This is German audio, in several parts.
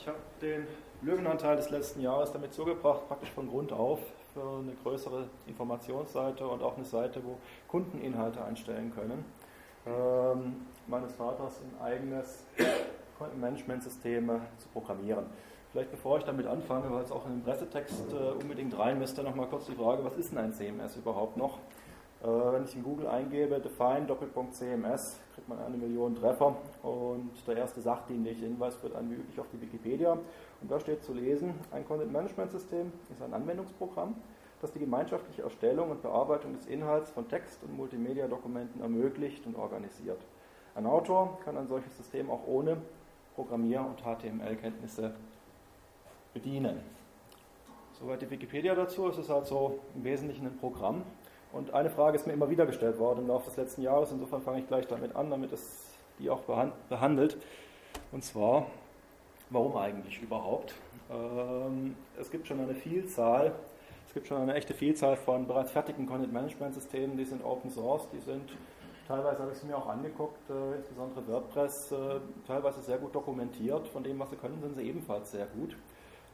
Ich habe den Löwenanteil des letzten Jahres damit zugebracht, praktisch von Grund auf für eine größere Informationsseite und auch eine Seite, wo Kunden Inhalte einstellen können. Meines Vaters in eigenes Managementsysteme zu programmieren. Vielleicht bevor ich damit anfange, weil es auch in den Pressetext unbedingt rein müsste, nochmal kurz die Frage, was ist denn ein CMS überhaupt noch? Wenn ich in Google eingebe, define.cms, kriegt man 1 Million Treffer und der erste sachdienliche Hinweis führt einen wie üblich auf die Wikipedia. Und da steht zu lesen, ein Content-Management-System ist ein Anwendungsprogramm, das die gemeinschaftliche Erstellung und Bearbeitung des Inhalts von Text- und Multimedia-Dokumenten ermöglicht und organisiert. Ein Autor kann ein solches System auch ohne Programmier- und HTML-Kenntnisse bedienen. Soweit die Wikipedia dazu. Es ist also im Wesentlichen ein Programm. Und eine Frage ist mir immer wieder gestellt worden im Laufe des letzten Jahres, insofern fange ich gleich damit an, damit es die auch behandelt. Und zwar, warum eigentlich überhaupt? Es gibt schon eine echte Vielzahl von bereits fertigen Content-Management-Systemen, die sind Open Source, die sind, teilweise habe ich es mir auch angeguckt, insbesondere WordPress, teilweise sehr gut dokumentiert. Von dem, was sie können, sind sie ebenfalls sehr gut.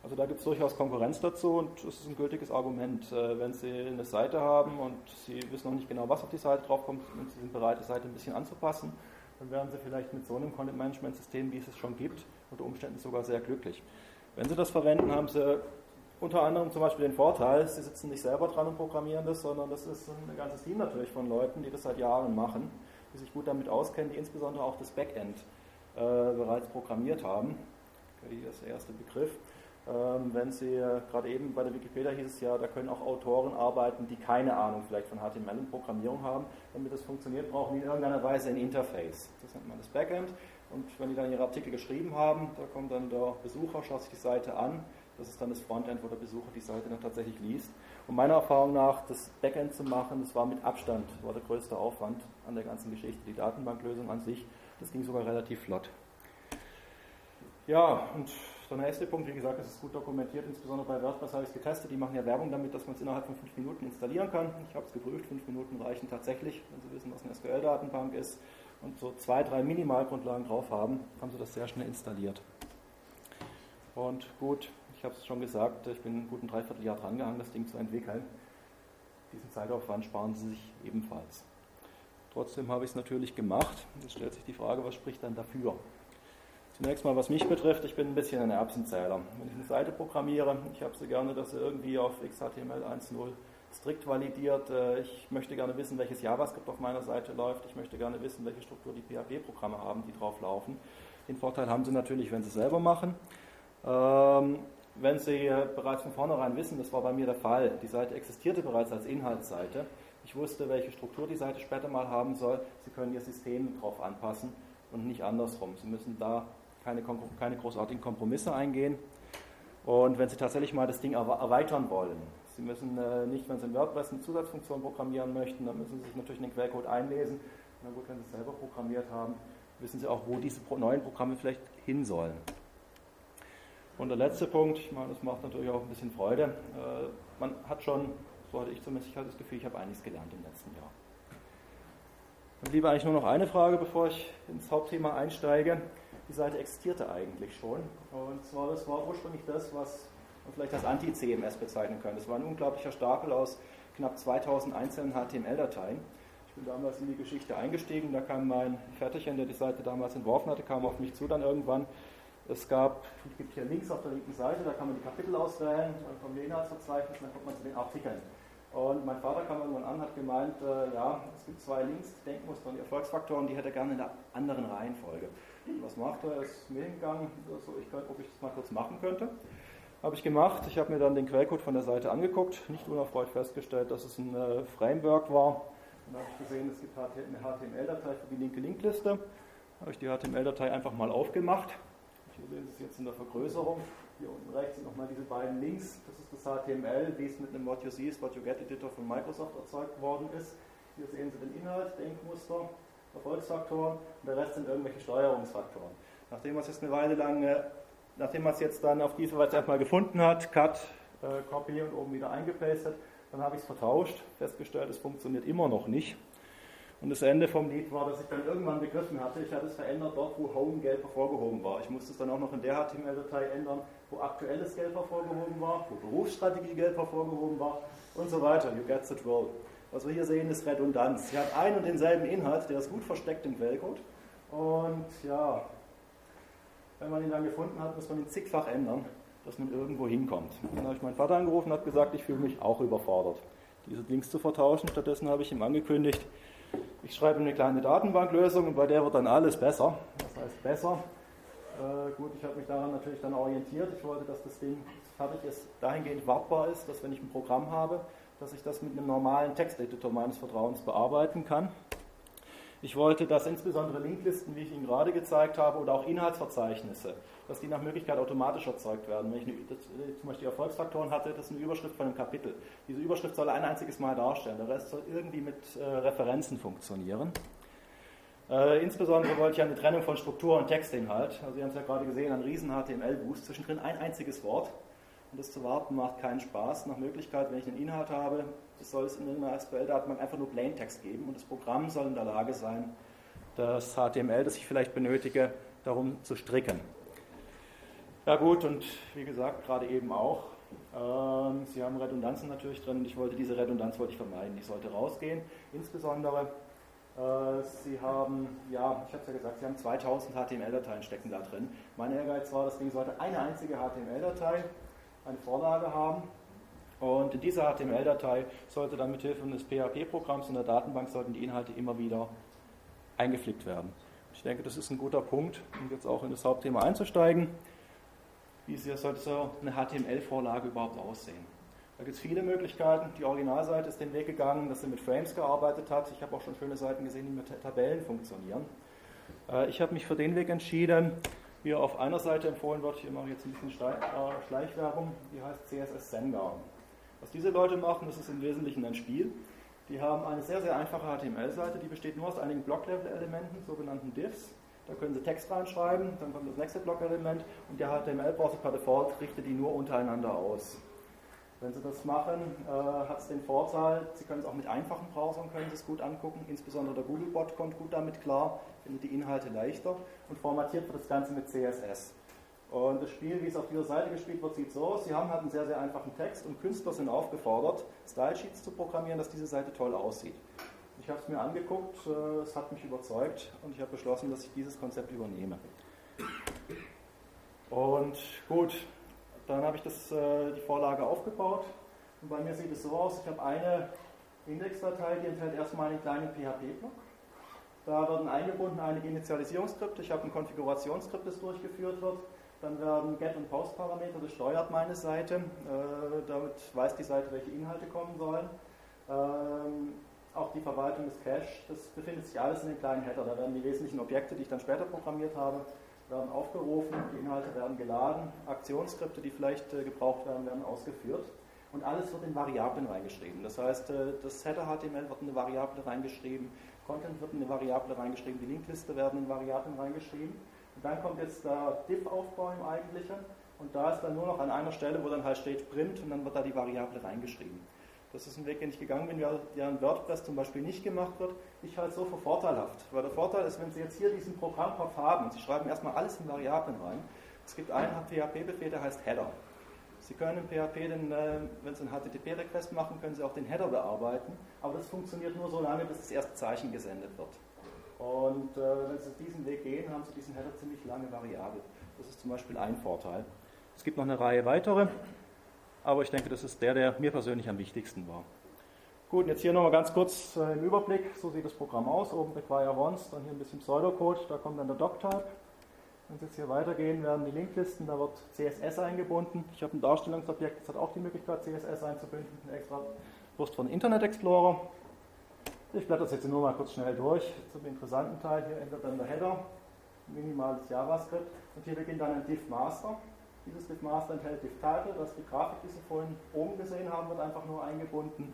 Also da gibt es durchaus Konkurrenz dazu und es ist ein gültiges Argument. Wenn Sie eine Seite haben und Sie wissen noch nicht genau, was auf die Seite draufkommt und Sie sind bereit, die Seite ein bisschen anzupassen, dann werden Sie vielleicht mit so einem Content-Management-System, wie es schon gibt, unter Umständen sogar sehr glücklich. Wenn Sie das verwenden, haben Sie unter anderem zum Beispiel den Vorteil, Sie sitzen nicht selber dran und programmieren das, sondern das ist ein ganzes Team natürlich von Leuten, die das seit Jahren machen, die sich gut damit auskennen, die insbesondere auch das Backend bereits programmiert haben. Okay, hier ist der erste Begriff. Wenn Sie, gerade eben bei der Wikipedia hieß es ja, da können auch Autoren arbeiten, die keine Ahnung vielleicht von HTML und Programmierung haben. Damit das funktioniert, brauchen die in irgendeiner Weise ein Interface. Das nennt man das Backend. Und wenn die dann ihre Artikel geschrieben haben, da kommt dann der Besucher, schaut sich die Seite an. Das ist dann das Frontend, wo der Besucher die Seite dann tatsächlich liest. Und meiner Erfahrung nach, das Backend zu machen, das war mit Abstand, war der größte Aufwand an der ganzen Geschichte. Die Datenbanklösung an sich, das ging sogar relativ flott. Ja, und der nächste Punkt, wie gesagt, es ist gut dokumentiert, insbesondere bei WordPress habe ich es getestet, die machen ja Werbung damit, dass man es innerhalb von 5 Minuten installieren kann. Ich habe es geprüft, 5 Minuten reichen tatsächlich, wenn Sie wissen, was eine SQL-Datenbank ist und so 2, 3 Minimalgrundlagen drauf haben, haben Sie das sehr schnell installiert. Und gut, ich habe es schon gesagt, ich bin gut ein Dreivierteljahr dran gehangen, das Ding zu entwickeln. Diesen Zeitaufwand sparen Sie sich ebenfalls. Trotzdem habe ich es natürlich gemacht. Jetzt stellt sich die Frage, was spricht dann dafür? Zunächst mal, was mich betrifft, ich bin ein bisschen ein Erbsenzähler. Wenn ich eine Seite programmiere, ich habe sie gerne, dass sie irgendwie auf XHTML 1.0 strikt validiert. Ich möchte gerne wissen, welches JavaScript auf meiner Seite läuft. Ich möchte gerne wissen, welche Struktur die PHP-Programme haben, die drauf laufen. Den Vorteil haben sie natürlich, wenn sie es selber machen. Wenn sie bereits von vornherein wissen, das war bei mir der Fall, die Seite existierte bereits als Inhaltsseite. Ich wusste, welche Struktur die Seite später mal haben soll. Sie können ihr System drauf anpassen und nicht andersrum. Sie müssen da keine großartigen Kompromisse eingehen. Und wenn Sie tatsächlich mal das Ding erweitern wollen, Sie müssen nicht, wenn Sie in WordPress eine Zusatzfunktion programmieren möchten, dann müssen Sie sich natürlich in den Quellcode einlesen. Na gut, wenn Sie es selber programmiert haben, wissen Sie auch, wo diese neuen Programme vielleicht hin sollen. Und der letzte Punkt, ich meine, das macht natürlich auch ein bisschen Freude. Man hat schon, so hatte ich zumindest das Gefühl, ich habe einiges gelernt im letzten Jahr. Dann blieb eigentlich nur noch eine Frage, bevor ich ins Hauptthema einsteige. Die Seite existierte eigentlich schon. Und zwar, das war ursprünglich das, was man vielleicht als Anti-CMS bezeichnen könnte. Das war ein unglaublicher Stapel aus knapp 2000 einzelnen HTML-Dateien. Ich bin damals in die Geschichte eingestiegen. Da kam mein Vetterchen, der die Seite damals entworfen hatte, kam auf mich zu dann irgendwann. Es gibt hier links auf der linken Seite, da kann man die Kapitel auswählen, dann kommt das Inhaltsverzeichnis, dann kommt man zu den Artikeln. Und mein Vater kam irgendwann an, hat gemeint, es gibt 2 Links, Denkmuster und Erfolgsfaktoren, die hätte er gerne in der anderen Reihenfolge. Was macht er? Er ist mir hingegangen, ob ich das mal kurz machen könnte. Habe ich gemacht. Ich habe mir dann den Quellcode von der Seite angeguckt, nicht unerfreut festgestellt, dass es ein Framework war. Dann habe ich gesehen, es gibt eine HTML-Datei für die linke Linkliste. Habe ich die HTML-Datei einfach mal aufgemacht. Hier sehen Sie es jetzt in der Vergrößerung. Hier unten rechts sind nochmal diese beiden Links. Das ist das HTML, wie es mit einem What You See is What You Get Editor von Microsoft erzeugt worden ist. Hier sehen Sie den Inhalt, Denkmuster, Erfolgsfaktoren und der Rest sind irgendwelche Steuerungsfaktoren. Nachdem man es jetzt dann auf diese Weise erstmal gefunden hat, Cut, Copy und oben wieder eingepastet, dann habe ich es vertauscht, festgestellt, es funktioniert immer noch nicht. Und das Ende vom Lied war, dass ich dann irgendwann begriffen hatte, ich hatte es verändert dort, wo Home gelb hervorgehoben war. Ich musste es dann auch noch in der HTML-Datei ändern, wo aktuelles gelb hervorgehoben war, wo Berufsstrategie gelb hervorgehoben war und so weiter. You get the drill. Was wir hier sehen, ist Redundanz. Ihr habt einen und denselben Inhalt, der ist gut versteckt im Quellcode. Und ja, wenn man ihn dann gefunden hat, muss man ihn zigfach ändern, dass man irgendwo hinkommt. Dann habe ich meinen Vater angerufen und habe gesagt, ich fühle mich auch überfordert, diese Links zu vertauschen. Stattdessen habe ich ihm angekündigt, ich schreibe eine kleine Datenbanklösung und bei der wird dann alles besser. Was heißt besser? Gut, ich habe mich daran natürlich dann orientiert. Ich wollte, dass das Ding fertig ist, dahingehend wartbar ist, dass wenn ich ein Programm habe, dass ich das mit einem normalen Texteditor meines Vertrauens bearbeiten kann. Ich wollte, dass insbesondere Linklisten, wie ich Ihnen gerade gezeigt habe, oder auch Inhaltsverzeichnisse, dass die nach Möglichkeit automatisch erzeugt werden. Wenn ich zum Beispiel Erfolgsfaktoren hatte, das ist eine Überschrift von einem Kapitel. Diese Überschrift soll ein einziges Mal darstellen, der Rest soll irgendwie mit Referenzen funktionieren. Insbesondere wollte ich eine Trennung von Struktur und Textinhalt. Also Sie haben es ja gerade gesehen, ein riesen HTML-Boost, zwischendrin ein einziges Wort. Und das zu warten macht keinen Spaß. Nach Möglichkeit, wenn ich einen Inhalt habe, das soll es in einer SQL-Datenbank einfach nur Plaintext geben und das Programm soll in der Lage sein, das HTML, das ich vielleicht benötige, darum zu stricken. Ja gut, und wie gesagt, gerade eben auch, Sie haben Redundanzen natürlich drin und ich wollte diese Redundanz vermeiden, ich sollte rausgehen. Insbesondere, Sie haben, ja, ich habe es ja gesagt, Sie haben 2000 HTML-Dateien stecken da drin. Mein Ehrgeiz war, das Ding sollte eine einzige HTML-Datei, eine Vorlage haben. Und in dieser HTML-Datei sollte dann mit Hilfe eines PHP-Programms in der Datenbank sollten die Inhalte immer wieder eingeflickt werden. Ich denke, das ist ein guter Punkt, um jetzt auch in das Hauptthema einzusteigen. Wie sollte so eine HTML-Vorlage überhaupt aussehen? Da gibt es viele Möglichkeiten. Die Originalseite ist den Weg gegangen, dass sie mit Frames gearbeitet hat. Ich habe auch schon schöne Seiten gesehen, die mit Tabellen funktionieren. Ich habe mich für den Weg entschieden, wie auf einer Seite empfohlen wird. Hier mache ich jetzt ein bisschen Schleichwerbung. Die heißt CSS Sender. Was diese Leute machen, das ist im Wesentlichen ein Spiel. Die haben eine sehr, sehr einfache HTML-Seite, die besteht nur aus einigen Block-Level-Elementen, sogenannten Divs. Da können Sie Text reinschreiben, dann kommt das nächste Block-Element und der HTML-Browser per Default richtet die nur untereinander aus. Wenn Sie das machen, hat es den Vorteil, Sie können es auch mit einfachen Browsern können Sie es gut angucken, insbesondere der Googlebot kommt gut damit klar, findet die Inhalte leichter und formatiert wird das Ganze mit CSS. Und das Spiel, wie es auf dieser Seite gespielt wird, sieht so aus. Sie haben halt einen sehr, sehr einfachen Text und Künstler sind aufgefordert, Style-Sheets zu programmieren, dass diese Seite toll aussieht. Ich habe es mir angeguckt, es hat mich überzeugt und ich habe beschlossen, dass ich dieses Konzept übernehme. Und gut, dann habe ich die Vorlage aufgebaut und bei mir sieht es so aus, ich habe eine Indexdatei, die enthält erstmal einen kleinen PHP-Block. Da werden eingebunden einige Initialisierungsskripte, ich habe ein Konfigurationsskript, das durchgeführt wird. Dann werden Get- und Post-Parameter, das steuert meine Seite, damit weiß die Seite, welche Inhalte kommen sollen. Auch die Verwaltung des Cache, das befindet sich alles in den kleinen Header. Da werden die wesentlichen Objekte, die ich dann später programmiert habe, werden aufgerufen, die Inhalte werden geladen, Aktionsskripte, die vielleicht gebraucht werden, werden ausgeführt. Und alles wird in Variablen reingeschrieben. Das heißt, das Header-HTML wird in eine Variable reingeschrieben, Content wird in eine Variable reingeschrieben, die Linkliste werden in Variablen reingeschrieben. Und dann kommt jetzt der Div-Aufbau im Eigentlichen und da ist dann nur noch an einer Stelle, wo dann halt steht Print und dann wird da die Variable reingeschrieben. Das ist ein Weg, den ich gegangen bin, der in WordPress zum Beispiel nicht gemacht wird. Ich halte es so für vorteilhaft, weil der Vorteil ist, wenn Sie jetzt hier diesen Programmkopf haben und Sie schreiben erstmal alles in Variablen rein, es gibt einen PHP-Befehl, der heißt Header. Sie können im PHP, wenn Sie einen HTTP-Request machen, können Sie auch den Header bearbeiten, aber das funktioniert nur so lange, bis das erste Zeichen gesendet wird. Und wenn Sie diesen Weg gehen, haben Sie diesen Header ziemlich lange variabel. Das ist zum Beispiel ein Vorteil. Es gibt noch eine Reihe weitere, aber ich denke, das ist der mir persönlich am wichtigsten war. Gut, und jetzt hier nochmal ganz kurz im Überblick. So sieht das Programm aus. Oben Require Once, dann hier ein bisschen Pseudocode, da kommt dann der Doctype. Wenn Sie jetzt hier weitergehen, werden die Linklisten, da wird CSS eingebunden. Ich habe ein Darstellungsobjekt, das hat auch die Möglichkeit, CSS einzubinden. Eine extra Wurst von Internet Explorer. Ich blätter das jetzt nur mal kurz schnell durch zum interessanten Teil. Hier endet dann der Header, minimales JavaScript und hier beginnt dann ein Div Master. Dieses Div Master enthält Div Title, das ist die Grafik, die Sie vorhin oben gesehen haben, wird einfach nur eingebunden.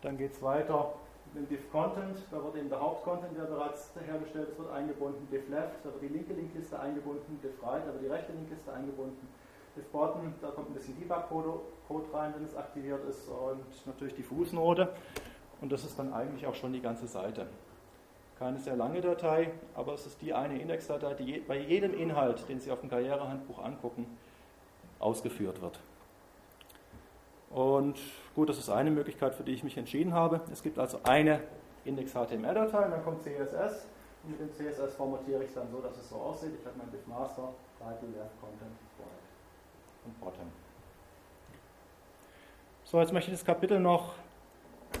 Dann geht es weiter mit dem Div Content, da wird eben der Hauptcontent, der bereits hergestellt ist, wird eingebunden. Div Left, da wird die linke Linkliste eingebunden. Div Right, da wird die rechte Linkliste eingebunden. Div Bottom, da kommt ein bisschen Debug-Code rein, wenn es aktiviert ist und natürlich die Fußnote. Und das ist dann eigentlich auch schon die ganze Seite. keine sehr lange Datei, aber es ist die eine Indexdatei, die bei jedem Inhalt, den Sie auf dem Karrierehandbuch angucken, ausgeführt wird. Und gut, das ist eine Möglichkeit, für die ich mich entschieden habe. Es gibt also eine Index-HTML-Datei und dann kommt CSS. Und mit dem CSS formatiere ich es dann so, dass es so aussieht. Ich habe mein Div Master, Title, Left, Content, Right und Bottom. So, jetzt möchte ich das Kapitel noch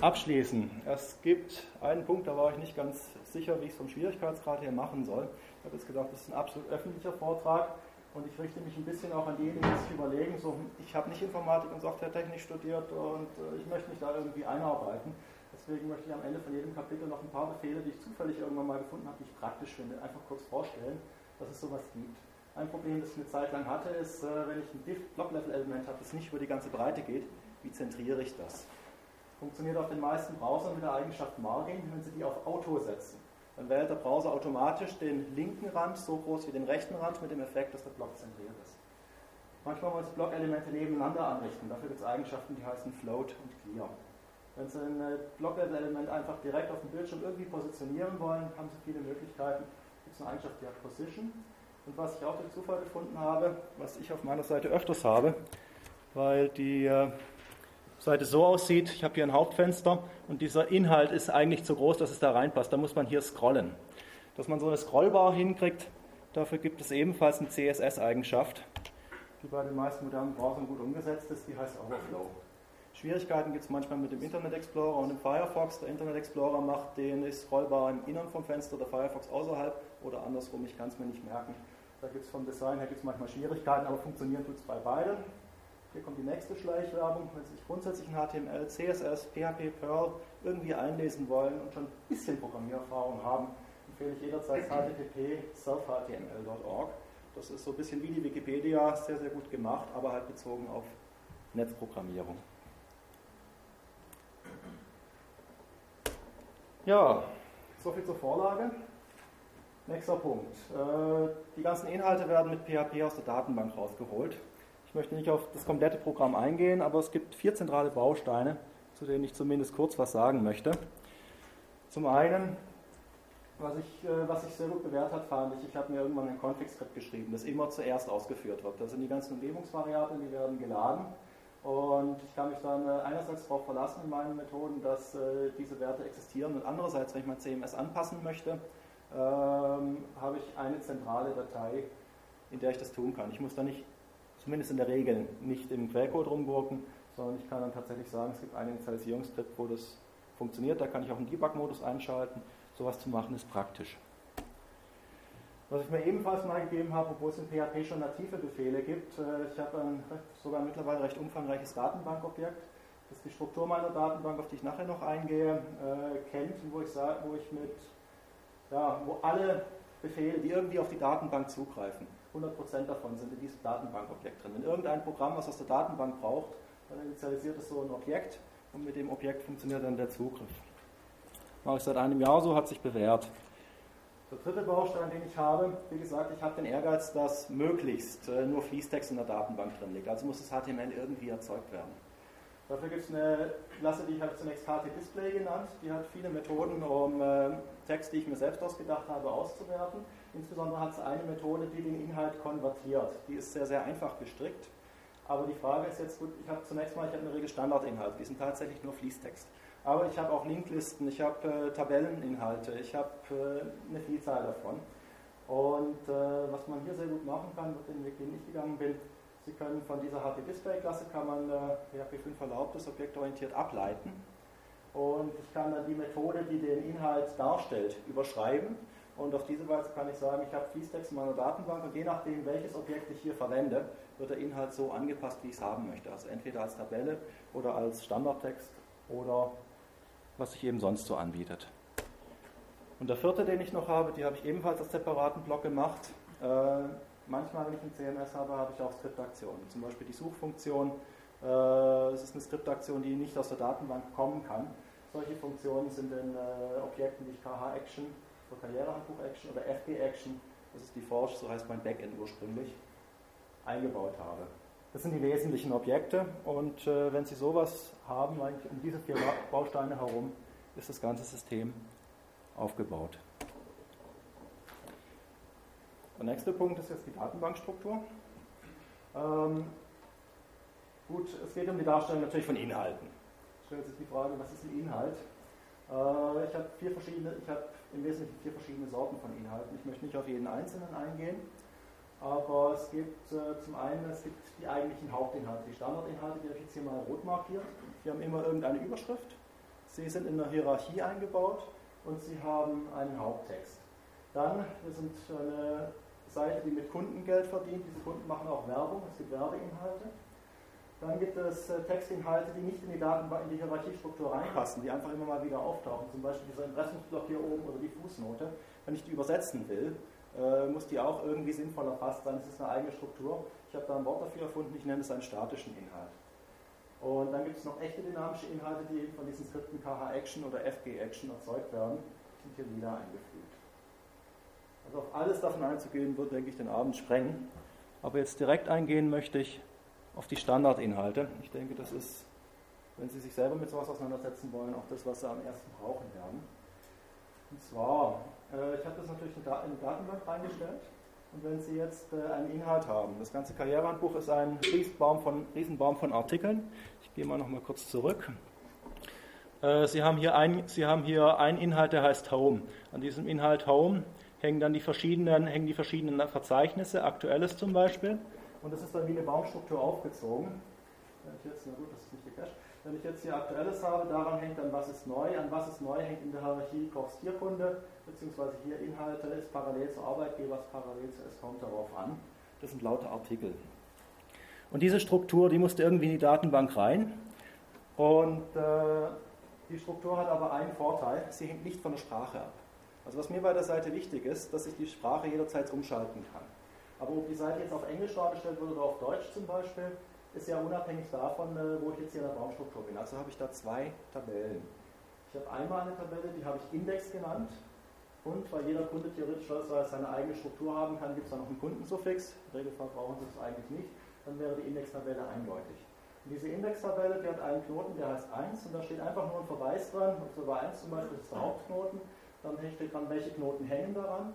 abschließen. Es gibt einen Punkt, da war ich nicht ganz sicher, wie ich es vom Schwierigkeitsgrad her machen soll. Ich habe jetzt gedacht, das ist ein absolut öffentlicher Vortrag und ich richte mich ein bisschen auch an diejenigen, die sich überlegen, so, ich habe nicht Informatik und Softwaretechnik studiert und ich möchte mich da irgendwie einarbeiten. Deswegen möchte ich am Ende von jedem Kapitel noch ein paar Befehle, die ich zufällig irgendwann mal gefunden habe, die ich praktisch finde, einfach kurz vorstellen, dass es sowas gibt. Ein Problem, das ich eine Zeit lang hatte, ist, wenn ich ein Div-Block-Level-Element habe, das nicht über die ganze Breite geht, wie zentriere ich das? Funktioniert auf den meisten Browsern mit der Eigenschaft Margin, wenn Sie die auf Auto setzen. Dann wählt der Browser automatisch den linken Rand so groß wie den rechten Rand mit dem Effekt, dass der Block zentriert ist. Manchmal wollen Sie Blockelemente nebeneinander anrichten. Dafür gibt es Eigenschaften, die heißen Float und Clear. Wenn Sie ein Blockelelement einfach direkt auf dem Bildschirm irgendwie positionieren wollen, haben Sie viele Möglichkeiten. Es gibt eine Eigenschaft, die heißt Position. Und was ich auch durch Zufall gefunden habe, was ich auf meiner Seite öfters habe, weil die Seite so aussieht, ich habe hier ein Hauptfenster und dieser Inhalt ist eigentlich zu groß, dass es da reinpasst. Da muss man hier scrollen. Dass man so eine Scrollbar hinkriegt, dafür gibt es ebenfalls eine CSS-Eigenschaft, die bei den meisten modernen Browsern gut umgesetzt ist, die heißt Overflow. Schwierigkeiten gibt es manchmal mit dem Internet Explorer und dem Firefox. Der Internet Explorer macht den Scrollbar im Innern vom Fenster, der Firefox außerhalb oder andersrum, ich kann es mir nicht merken. Da gibt es vom Design her gibt's manchmal Schwierigkeiten, aber funktionieren tut es bei beiden. Hier kommt die nächste Schleichwerbung. Wenn Sie sich grundsätzlich in HTML, CSS, PHP, Perl irgendwie einlesen wollen und schon ein bisschen Programmiererfahrung haben, empfehle ich jederzeit http://self-html.org. Das ist so ein bisschen wie die Wikipedia, sehr, sehr gut gemacht, aber halt bezogen auf Netzprogrammierung. Ja, soviel zur Vorlage. Nächster Punkt. Die ganzen Inhalte werden mit PHP aus der Datenbank rausgeholt. Ich möchte nicht auf das komplette Programm eingehen, aber es gibt 4 zentrale Bausteine, zu denen ich zumindest kurz was sagen möchte. Zum einen, was sich sehr gut bewährt hat, fand ich, habe mir irgendwann ein Config-Skript geschrieben, das immer zuerst ausgeführt wird. Das sind die ganzen Umgebungsvariablen, die werden geladen und ich kann mich dann einerseits darauf verlassen in meinen Methoden, dass diese Werte existieren und andererseits, wenn ich mein CMS anpassen möchte, habe ich eine zentrale Datei, in der ich das tun kann. Ich muss da nicht zumindest in der Regel nicht im Quellcode rumgurken, sondern ich kann dann tatsächlich sagen, es gibt einen Initialisierungsskript, wo das funktioniert, da kann ich auch einen Debug-Modus einschalten. Sowas zu machen ist praktisch. Was ich mir ebenfalls mal gegeben habe, obwohl es in PHP schon native Befehle gibt, ich habe ein sogar mittlerweile recht umfangreiches Datenbankobjekt, das die Struktur meiner Datenbank, auf die ich nachher noch eingehe, kennt, und wo alle Befehle, die irgendwie auf die Datenbank zugreifen, 100% davon sind in diesem Datenbankobjekt drin. Wenn irgendein Programm was aus der Datenbank braucht, dann initialisiert es so ein Objekt und mit dem Objekt funktioniert dann der Zugriff. Mache ich seit einem Jahr so, hat sich bewährt. Der dritte Baustein, den ich habe, wie gesagt, ich habe den Ehrgeiz, dass möglichst nur Fließtext in der Datenbank drin liegt. Also muss das HTML irgendwie erzeugt werden. Dafür gibt es eine Klasse, die ich habe zunächst HT-Display genannt. Die hat viele Methoden, um Text, die ich mir selbst ausgedacht habe, auszuwerten. Insbesondere hat es eine Methode, die den Inhalt konvertiert. Die ist sehr, sehr einfach gestrickt. Aber die Frage ist jetzt, gut, ich habe in der Regel Standardinhalte. Die sind tatsächlich nur Fließtext. Aber ich habe auch Linklisten, ich habe Tabelleninhalte, ich habe eine Vielzahl davon. Und was man hier sehr gut machen kann, den Weg, den ich gegangen bin, Sie können von dieser HP-Display-Klasse, kann man PHP5 erlaubtes, objektorientiert ableiten. Und ich kann dann die Methode, die den Inhalt darstellt, überschreiben. Und auf diese Weise kann ich sagen, ich habe Fließtext in meiner Datenbank und je nachdem, welches Objekt ich hier verwende, wird der Inhalt so angepasst, wie ich es haben möchte. Also entweder als Tabelle oder als Standardtext oder was sich eben sonst so anbietet. Und der vierte, den ich noch habe, die habe ich ebenfalls als separaten Block gemacht. Manchmal, wenn ich ein CMS habe, habe ich auch Skriptaktionen. Zum Beispiel die Suchfunktion. Es ist eine Skriptaktion, die nicht aus der Datenbank kommen kann. Solche Funktionen sind in Objekten wie KH-Action, so Karrierehandbuch-Action oder FB-Action. Das ist die Forge, so heißt mein Backend ursprünglich, eingebaut habe. Das sind die wesentlichen Objekte. Und wenn Sie sowas haben, um diese 4 Bausteine herum, ist das ganze System aufgebaut. Der nächste Punkt ist jetzt die Datenbankstruktur. Gut, es geht um die Darstellung natürlich von Inhalten. Stellt sich die Frage, was ist ein Inhalt? Ich habe im Wesentlichen 4 verschiedene Sorten von Inhalten. Ich möchte nicht auf jeden einzelnen eingehen, aber es gibt zum einen die eigentlichen Hauptinhalte, die Standardinhalte, die habe ich jetzt hier mal rot markiert. Die haben immer irgendeine Überschrift, sie sind in einer Hierarchie eingebaut und sie haben einen Haupttext. Dann, wir sind eine Seite, die mit Kundengeld verdient. Diese Kunden machen auch Werbung, es gibt Werbeinhalte. Dann gibt es Textinhalte, die nicht in die Datenbank, in die Hierarchiestruktur reinpassen, die einfach immer mal wieder auftauchen. Zum Beispiel dieser Impressumsblock hier oben oder die Fußnote. Wenn ich die übersetzen will, muss die auch irgendwie sinnvoll erfasst sein. Das ist eine eigene Struktur. Ich habe da ein Wort dafür erfunden, ich nenne es einen statischen Inhalt. Und dann gibt es noch echte dynamische Inhalte, die eben von diesen Skripten KH-Action oder FG-Action erzeugt werden und hier wieder eingefügt. Also auf alles davon einzugehen, wird, denke ich, den Abend sprengen. Aber jetzt direkt eingehen möchte ich auf die Standardinhalte. Ich denke, das ist, wenn Sie sich selber mit sowas auseinandersetzen wollen, auch das, was Sie am ersten brauchen werden. Und zwar, ich habe das natürlich in die Datenbank reingestellt. Und wenn Sie jetzt einen Inhalt haben, das ganze Karrierehandbuch ist ein Riesenbaum von Artikeln. Ich gehe mal noch mal kurz zurück. Sie haben hier einen Inhalt, der heißt Home. An diesem Inhalt Home hängen die verschiedenen Verzeichnisse, aktuelles zum Beispiel. Und das ist dann wie eine Baumstruktur aufgezogen. Wenn ich jetzt hier aktuelles habe, daran hängt dann was ist neu. An was ist neu hängt in der Hierarchie Kochstierkunde, beziehungsweise hier Inhalte ist parallel zur Arbeitgeber, ist parallel zu, es kommt darauf an. Das sind lauter Artikel. Und diese Struktur, die musste irgendwie in die Datenbank rein. Und die Struktur hat aber einen Vorteil, sie hängt nicht von der Sprache ab. Also was mir bei der Seite wichtig ist, dass ich die Sprache jederzeit umschalten kann. Aber ob die Seite jetzt auf Englisch dargestellt wird oder auf Deutsch zum Beispiel, ist ja unabhängig davon, wo ich jetzt hier in der Baumstruktur bin. Also habe ich da 2 Tabellen. Ich habe einmal eine Tabelle, die habe ich Index genannt. Und weil jeder Kunde theoretisch seine eigene Struktur haben kann, gibt es da noch einen Kundensuffix. Im Regelfall brauchen Sie das eigentlich nicht. Dann wäre die Index-Tabelle eindeutig. Und diese Index-Tabelle, die hat einen Knoten, der heißt 1. Und da steht einfach nur ein Verweis dran. Und so bei 1 zum Beispiel ist der Hauptknoten. Dann steht dran, welche Knoten hängen daran.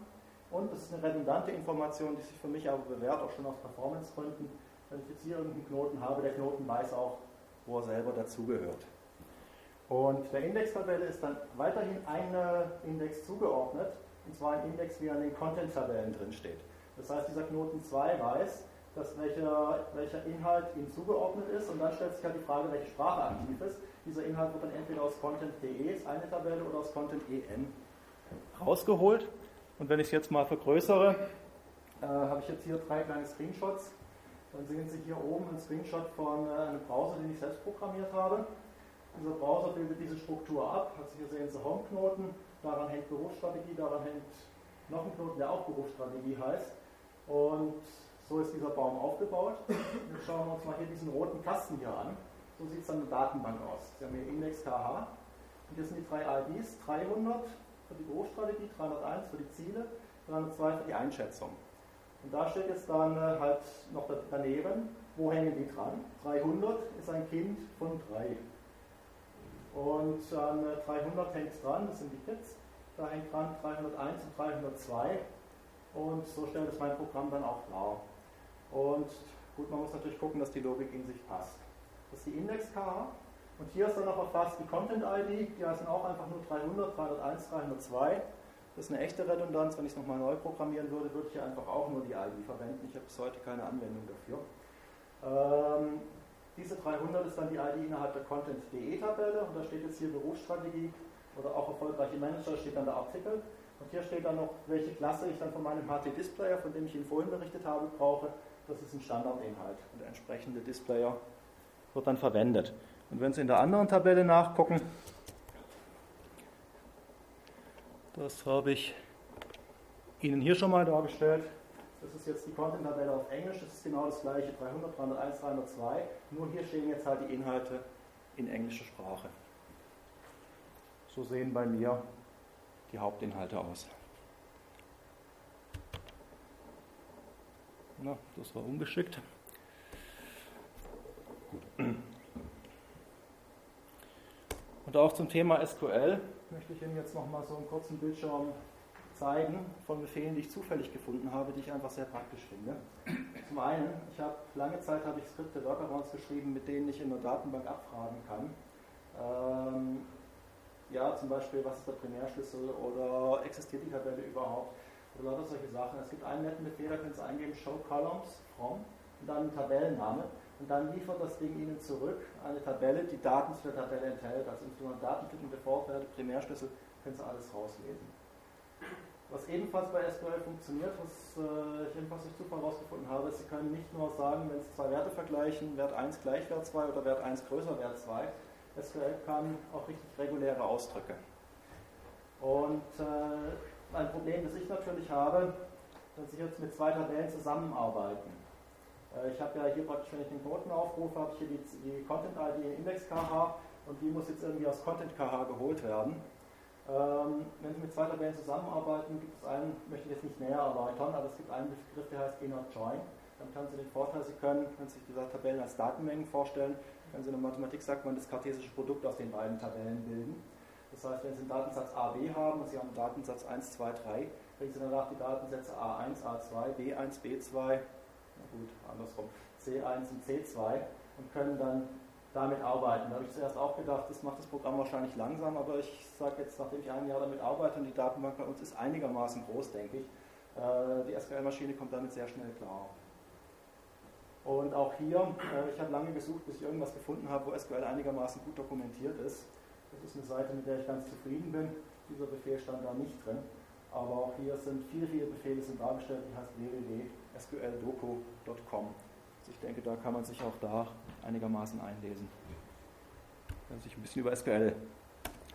Und das ist eine redundante Information, die sich für mich aber bewährt, auch schon aus Performancegründen. Wenn ich jetzt hier irgendeinen Knoten habe, der Knoten weiß auch, wo er selber dazugehört. Und der Index-Tabelle ist dann weiterhin ein Index zugeordnet, und zwar ein Index, wie er in den Content-Tabellen drin steht. Das heißt, dieser Knoten 2 weiß, dass welcher Inhalt ihm zugeordnet ist, und dann stellt sich halt die Frage, welche Sprache aktiv ist. Dieser Inhalt wird dann entweder aus Content.de, ist eine Tabelle, oder aus Content.en rausgeholt. Und wenn ich es jetzt mal vergrößere, habe ich jetzt hier 3 kleine Screenshots. Dann sehen Sie hier oben einen Screenshot von einem Browser, den ich selbst programmiert habe. Dieser Browser bildet diese Struktur ab. Also hier sehen Sie Home-Knoten, daran hängt Berufsstrategie, daran hängt noch ein Knoten, der auch Berufsstrategie heißt. Und so ist dieser Baum aufgebaut. Jetzt schauen wir uns mal hier diesen roten Kasten hier an. So sieht es dann in der Datenbank aus. Sie haben hier Index KH. Und hier sind die 3 IDs, 300 für die Berufsstrategie, 301 für die Ziele, 302 für die Einschätzung. Und da steht jetzt dann halt noch daneben, wo hängen die dran? 300 ist ein Kind von 3. Und an 300 hängt es dran, das sind die Kids. Da hängt dran 301 und 302. Und so stellt es mein Programm dann auch klar. Und gut, man muss natürlich gucken, dass die Logik in sich passt. Das ist die Index-KH. Und hier ist dann noch erfasst die Content-ID. Die heißen auch einfach nur 300, 301, 302. Das ist eine echte Redundanz. Wenn ich es nochmal neu programmieren würde, würde ich hier einfach auch nur die ID verwenden. Ich habe bis heute keine Anwendung dafür. Diese 300 ist dann die ID innerhalb der Content.de-Tabelle. Und da steht jetzt hier Berufsstrategie oder auch erfolgreiche Manager, steht dann der Artikel. Und hier steht dann noch, welche Klasse ich dann von meinem HT-Displayer, von dem ich Ihnen vorhin berichtet habe, brauche. Das ist ein Standardinhalt. Und der entsprechende Displayer wird dann verwendet. Und wenn Sie in der anderen Tabelle nachgucken, das habe ich Ihnen hier schon mal dargestellt. Das ist jetzt die Content-Tabelle auf Englisch. Das ist genau das gleiche, 300, 301, 302. Nur hier stehen jetzt halt die Inhalte in englischer Sprache. So sehen bei mir die Hauptinhalte aus. Na, das war ungeschickt. Gut. Und auch zum Thema SQL möchte ich Ihnen jetzt nochmal so einen kurzen Bildschirm zeigen von Befehlen, die ich zufällig gefunden habe, die ich einfach sehr praktisch finde. Zum einen, lange Zeit habe ich Skripte, Workarounds geschrieben, mit denen ich in der Datenbank abfragen kann. Zum Beispiel, was ist der Primärschlüssel oder existiert die Tabelle überhaupt oder lauter solche Sachen. Es gibt einen netten Befehl, da könnt ihr eingeben, show columns from und dann einen Tabellenname und dann liefert das Ding Ihnen zurück eine Tabelle, die Daten zu der Tabelle enthält. Also insbesondere Datentypen und Default-Werte, Primärschlüssel, könnt ihr alles rauslesen. Was ebenfalls bei SQL funktioniert, was ich ebenfalls durch Zufall herausgefunden habe, ist, Sie können nicht nur sagen, wenn Sie zwei Werte vergleichen, Wert 1 gleich Wert 2 oder Wert 1 größer Wert 2, SQL kann auch richtig reguläre Ausdrücke. Und ein Problem, das ich natürlich habe, dass ich jetzt mit zwei Tabellen zusammenarbeiten. Ich habe ja hier praktisch, wenn ich den Knoten aufrufe, habe ich hier die Content-ID Index-KH und die muss jetzt irgendwie aus Content-KH geholt werden. Wenn Sie mit zwei Tabellen zusammenarbeiten, gibt es einen, möchte ich jetzt nicht näher erläutern, aber es gibt einen Begriff, der heißt Inner Join. Dann haben Sie den Vorteil, Sie können, wenn Sie sich diese Tabellen als Datenmengen vorstellen, können Sie in der Mathematik, sagt man, das kartesische Produkt aus den beiden Tabellen bilden. Das heißt, wenn Sie einen Datensatz A, B haben und Sie haben einen Datensatz 1, 2, 3, kriegen Sie danach die Datensätze A1, A2, B1, B2, C1 und C2 und können dann damit arbeiten. Da habe ich zuerst auch gedacht, das macht das Programm wahrscheinlich langsam, aber ich sage jetzt, nachdem ich ein Jahr damit arbeite und die Datenbank bei uns ist einigermaßen groß, denke ich, die SQL-Maschine kommt damit sehr schnell klar. Und auch hier, ich habe lange gesucht, bis ich irgendwas gefunden habe, wo SQL einigermaßen gut dokumentiert ist. Das ist eine Seite, mit der ich ganz zufrieden bin. Dieser Befehl stand da nicht drin. Aber auch hier sind viele Befehle dargestellt, die heißt www.sqldoco.com. Also ich denke, da kann man sich auch da einigermaßen einlesen, wenn Sie sich ein bisschen über SQL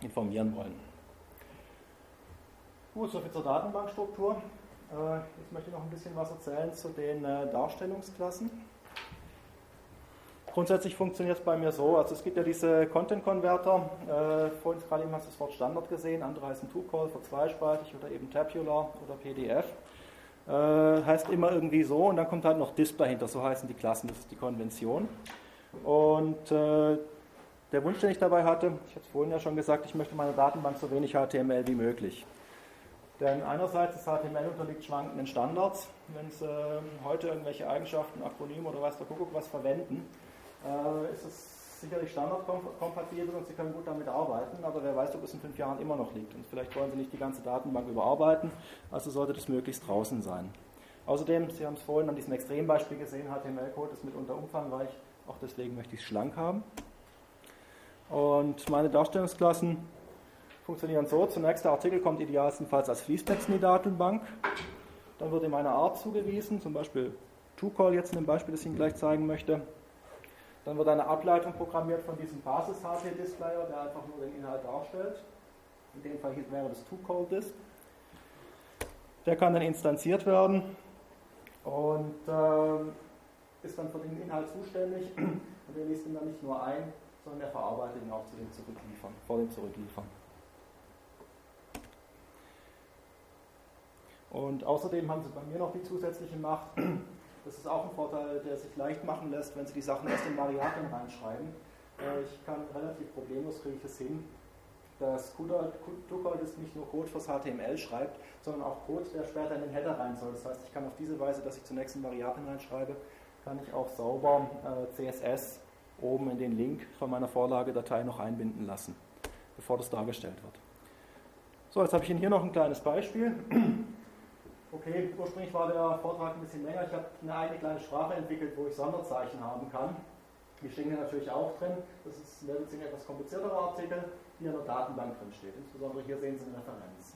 informieren wollen. Gut, soviel zur Datenbankstruktur. Jetzt möchte ich noch ein bisschen was erzählen zu den Darstellungsklassen. Grundsätzlich funktioniert es bei mir so, also es gibt ja diese Content-Converter, vorhin gerade eben hast du das Wort Standard gesehen, andere heißen TwoCall, verzweispaltig oder eben Tabular oder PDF. Heißt immer irgendwie so und dann kommt halt noch Disp dahinter, so heißen die Klassen, das ist die Konvention. Und der Wunsch, den ich dabei hatte, ich habe es vorhin ja schon gesagt, ich möchte meine Datenbank so wenig HTML wie möglich. Denn einerseits ist HTML unterliegt schwankenden Standards. Wenn Sie heute irgendwelche Eigenschaften, Akronyme oder weiß der Kuckuck was verwenden, ist es sicherlich standardkompatibel und Sie können gut damit arbeiten, aber wer weiß, ob es in 5 Jahren immer noch liegt. Und vielleicht wollen Sie nicht die ganze Datenbank überarbeiten, also sollte das möglichst draußen sein. Außerdem, Sie haben es vorhin an diesem Extrembeispiel gesehen, HTML-Code ist mitunter umfangreich, auch deswegen möchte ich es schlank haben. Und meine Darstellungsklassen funktionieren so, zunächst der Artikel kommt idealstenfalls als Fließtext in die Datenbank, dann wird ihm eine Art zugewiesen, zum Beispiel ToCall jetzt in dem Beispiel, das ich Ihnen gleich zeigen möchte. Dann wird eine Ableitung programmiert von diesem Basis-HT-Displayer, der einfach nur den Inhalt darstellt. In dem Fall wäre das ToCall-Disp. Der kann dann instanziert werden und ist dann für den Inhalt zuständig. Und der liest ihn dann nicht nur ein, sondern der verarbeitet ihn auch vor dem Zurückliefern. Und außerdem haben Sie bei mir noch die zusätzliche Macht. Das ist auch ein Vorteil, der sich leicht machen lässt, wenn Sie die Sachen erst in Variablen reinschreiben. Ich kann relativ problemlos, kriege ich es hin, dass Kuckold nicht nur Code fürs HTML schreibt, sondern auch Code, der später in den Header rein soll. Das heißt, ich kann auf diese Weise, dass ich zunächst in Variablen reinschreibe, kann ich auch sauber CSS oben in den Link von meiner Vorlagedatei noch einbinden lassen, bevor das dargestellt wird. So, jetzt habe ich Ihnen hier noch ein kleines Beispiel. Okay, ursprünglich war der Vortrag ein bisschen länger. Ich habe eine eigene kleine Sprache entwickelt, wo ich Sonderzeichen haben kann. Die stehen hier natürlich auch drin. Das ist ein bisschen etwas komplizierterer Artikel, die in der Datenbank drin steht. Insbesondere hier sehen Sie eine Referenz.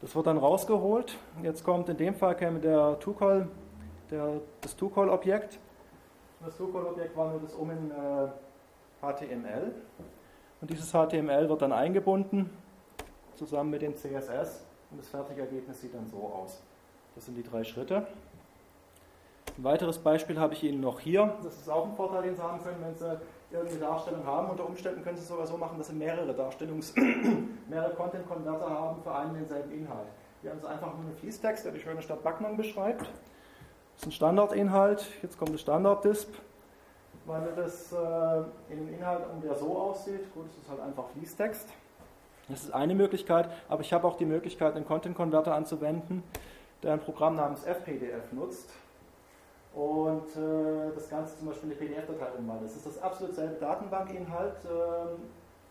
Das wird dann rausgeholt. Jetzt kommt in dem Fall das ToCall-Objekt. Das ToCall-Objekt war nur das in HTML. Und dieses HTML wird dann eingebunden, zusammen mit dem CSS. Und das fertige Ergebnis sieht dann so aus. Das sind die 3 Schritte. Ein weiteres Beispiel habe ich Ihnen noch hier. Das ist auch ein Vorteil, den Sie haben können, wenn Sie irgendeine Darstellung haben. Unter Umständen können Sie es sogar so machen, dass Sie mehrere Content-Converter haben für einen denselben Inhalt. Wir haben es einfach nur einen Fließtext, der die schöne Stadt Backnang beschreibt. Das ist ein Standardinhalt. Jetzt kommt das Standard-Disp. Weil wir das in den Inhalt, der so aussieht, gut, es ist halt einfach Fließtext. Das ist eine Möglichkeit, aber ich habe auch die Möglichkeit, einen Content-Converter anzuwenden, der ein Programm namens FPDF nutzt und das Ganze zum Beispiel eine PDF-Datei umwandelt. Das ist das absolut selbe Datenbankinhalt,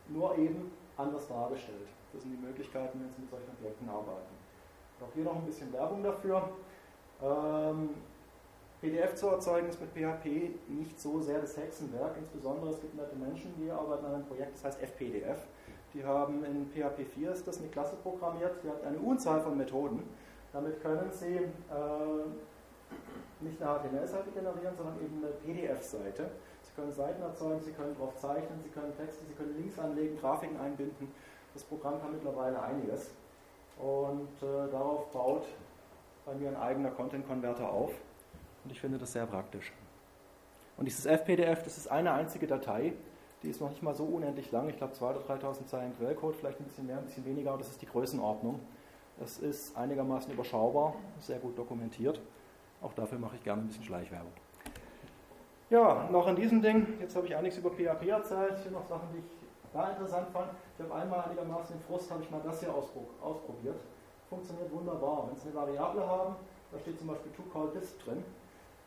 nur eben anders dargestellt. Das sind die Möglichkeiten, wenn Sie mit solchen Objekten arbeiten. Auch hier noch ein bisschen Werbung dafür. PDF zu erzeugen ist mit PHP nicht so sehr das Hexenwerk. Insbesondere es gibt nette Menschen, die arbeiten an einem Projekt, das heißt FPDF. Die haben in PHP 4 ist das eine Klasse programmiert, die hat eine Unzahl von Methoden. Damit können Sie nicht eine HTML-Seite generieren, sondern eben eine PDF-Seite. Sie können Seiten erzeugen, Sie können drauf zeichnen, Sie können Texte, Sie können Links anlegen, Grafiken einbinden. Das Programm kann mittlerweile einiges. Und darauf baut bei mir ein eigener Content-Converter auf. Und ich finde das sehr praktisch. Und dieses FPDF, das ist eine einzige Datei. Die ist noch nicht mal so unendlich lang. Ich glaube 2.000 oder 3.000 Zeilen Quellcode, vielleicht ein bisschen mehr, ein bisschen weniger. Und das ist die Größenordnung. Das ist einigermaßen überschaubar, sehr gut dokumentiert. Auch dafür mache ich gerne ein bisschen Schleichwerbung. Ja, noch in diesem Ding. Jetzt habe ich einiges über PHP erzählt. Hier noch Sachen, die ich da interessant fand. Ich habe einmal einigermaßen den Frust, habe ich mal das hier ausprobiert. Funktioniert wunderbar. Wenn Sie eine Variable haben, da steht zum Beispiel to_call_dist drin,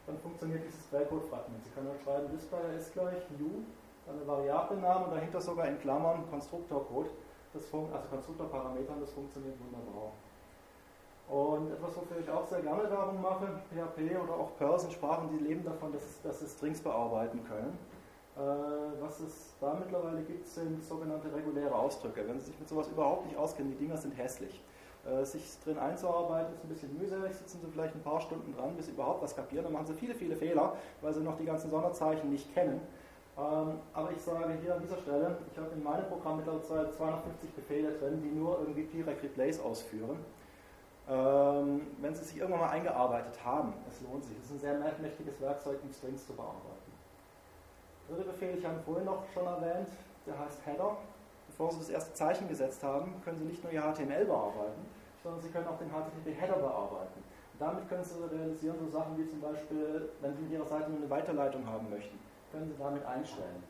dann funktioniert dieses Quellcode-Fragment. Sie können dann schreiben, displayer ist gleich new, dann eine Variablename und dahinter sogar in Klammern Konstruktorcode, also Konstruktorparametern, das funktioniert wunderbar. Und etwas, wofür ich auch sehr gerne Werbung mache, PHP oder auch Perl sind Sprachen, die leben davon, dass sie Strings bearbeiten können. Was es da mittlerweile gibt, sind sogenannte reguläre Ausdrücke. Wenn Sie sich mit sowas überhaupt nicht auskennen, die Dinger sind hässlich. Sich drin einzuarbeiten ist ein bisschen mühselig, sitzen Sie vielleicht ein paar Stunden dran, bis Sie überhaupt was kapieren, dann machen Sie viele, viele Fehler, weil Sie noch die ganzen Sonderzeichen nicht kennen. Aber ich sage hier an dieser Stelle, ich habe in meinem Programm mittlerweile 250 Befehle drin, die nur irgendwie PREC-Replace ausführen. Wenn Sie sich irgendwann mal eingearbeitet haben, es lohnt sich. Es ist ein sehr mächtiges Werkzeug, um Strings zu bearbeiten. Der dritte Befehl, ich habe ihn vorhin noch schon erwähnt, der heißt Header. Bevor Sie das erste Zeichen gesetzt haben, können Sie nicht nur Ihr HTML bearbeiten, sondern Sie können auch den HTTP-Header bearbeiten. Und damit können Sie realisieren, so Sachen wie zum Beispiel, wenn Sie in Ihrer Seite nur eine Weiterleitung haben möchten, können Sie damit einstellen.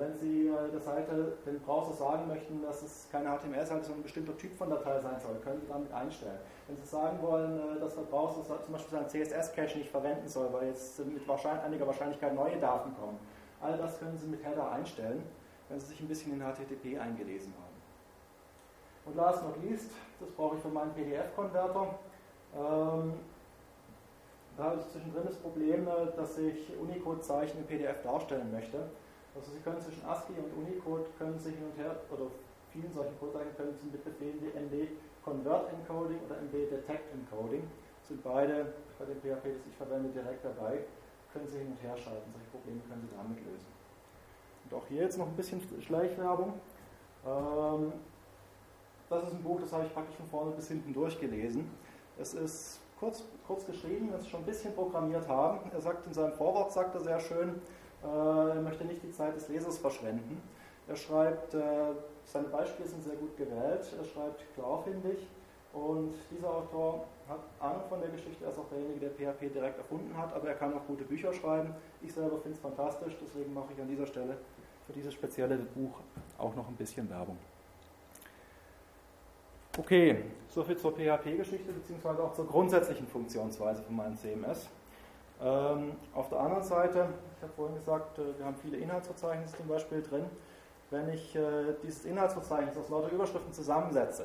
Wenn Sie der Seite, dem Browser sagen möchten, dass es keine HTML-Seite, sondern ein bestimmter Typ von Datei sein soll, können Sie damit einstellen. Wenn Sie sagen wollen, dass der Browser zum Beispiel seinen CSS-Cache nicht verwenden soll, weil jetzt mit einiger Wahrscheinlichkeit neue Daten kommen, all das können Sie mit Header einstellen, wenn Sie sich ein bisschen in HTTP eingelesen haben. Und last not least, das brauche ich für meinen PDF-Konverter. Da habe ich zwischendrin das Problem, dass ich Unicode-Zeichen im PDF darstellen möchte. Also Sie können zwischen ASCII und Unicode können Sie hin und her, oder vielen solchen Codezeichen können Sie mit Befehlen wie md-convert-encoding oder md-detect-encoding, sind beide bei dem PHP, das ich verwende, direkt dabei, können Sie hin und her schalten. Solche Probleme können Sie damit lösen. Und auch hier jetzt noch ein bisschen Schleichwerbung. Das ist ein Buch, das habe ich praktisch von vorne bis hinten durchgelesen. Es ist kurz geschrieben, wenn Sie schon ein bisschen programmiert haben. Er sagt in seinem Vorwort, sagt er sehr schön, er möchte nicht die Zeit des Lesers verschwenden. Er schreibt, seine Beispiele sind sehr gut gewählt, er schreibt klarfindig und dieser Autor hat Ahnung von der Geschichte, er ist auch derjenige, der PHP direkt erfunden hat, aber er kann auch gute Bücher schreiben. Ich selber finde es fantastisch, deswegen mache ich an dieser Stelle für dieses spezielle Buch auch noch ein bisschen Werbung. Okay, soviel zur PHP-Geschichte bzw. auch zur grundsätzlichen Funktionsweise von meinem CMS. Auf der anderen Seite, ich habe vorhin gesagt, wir haben viele Inhaltsverzeichnisse zum Beispiel drin. Wenn ich dieses Inhaltsverzeichnis aus lauter Überschriften zusammensetze,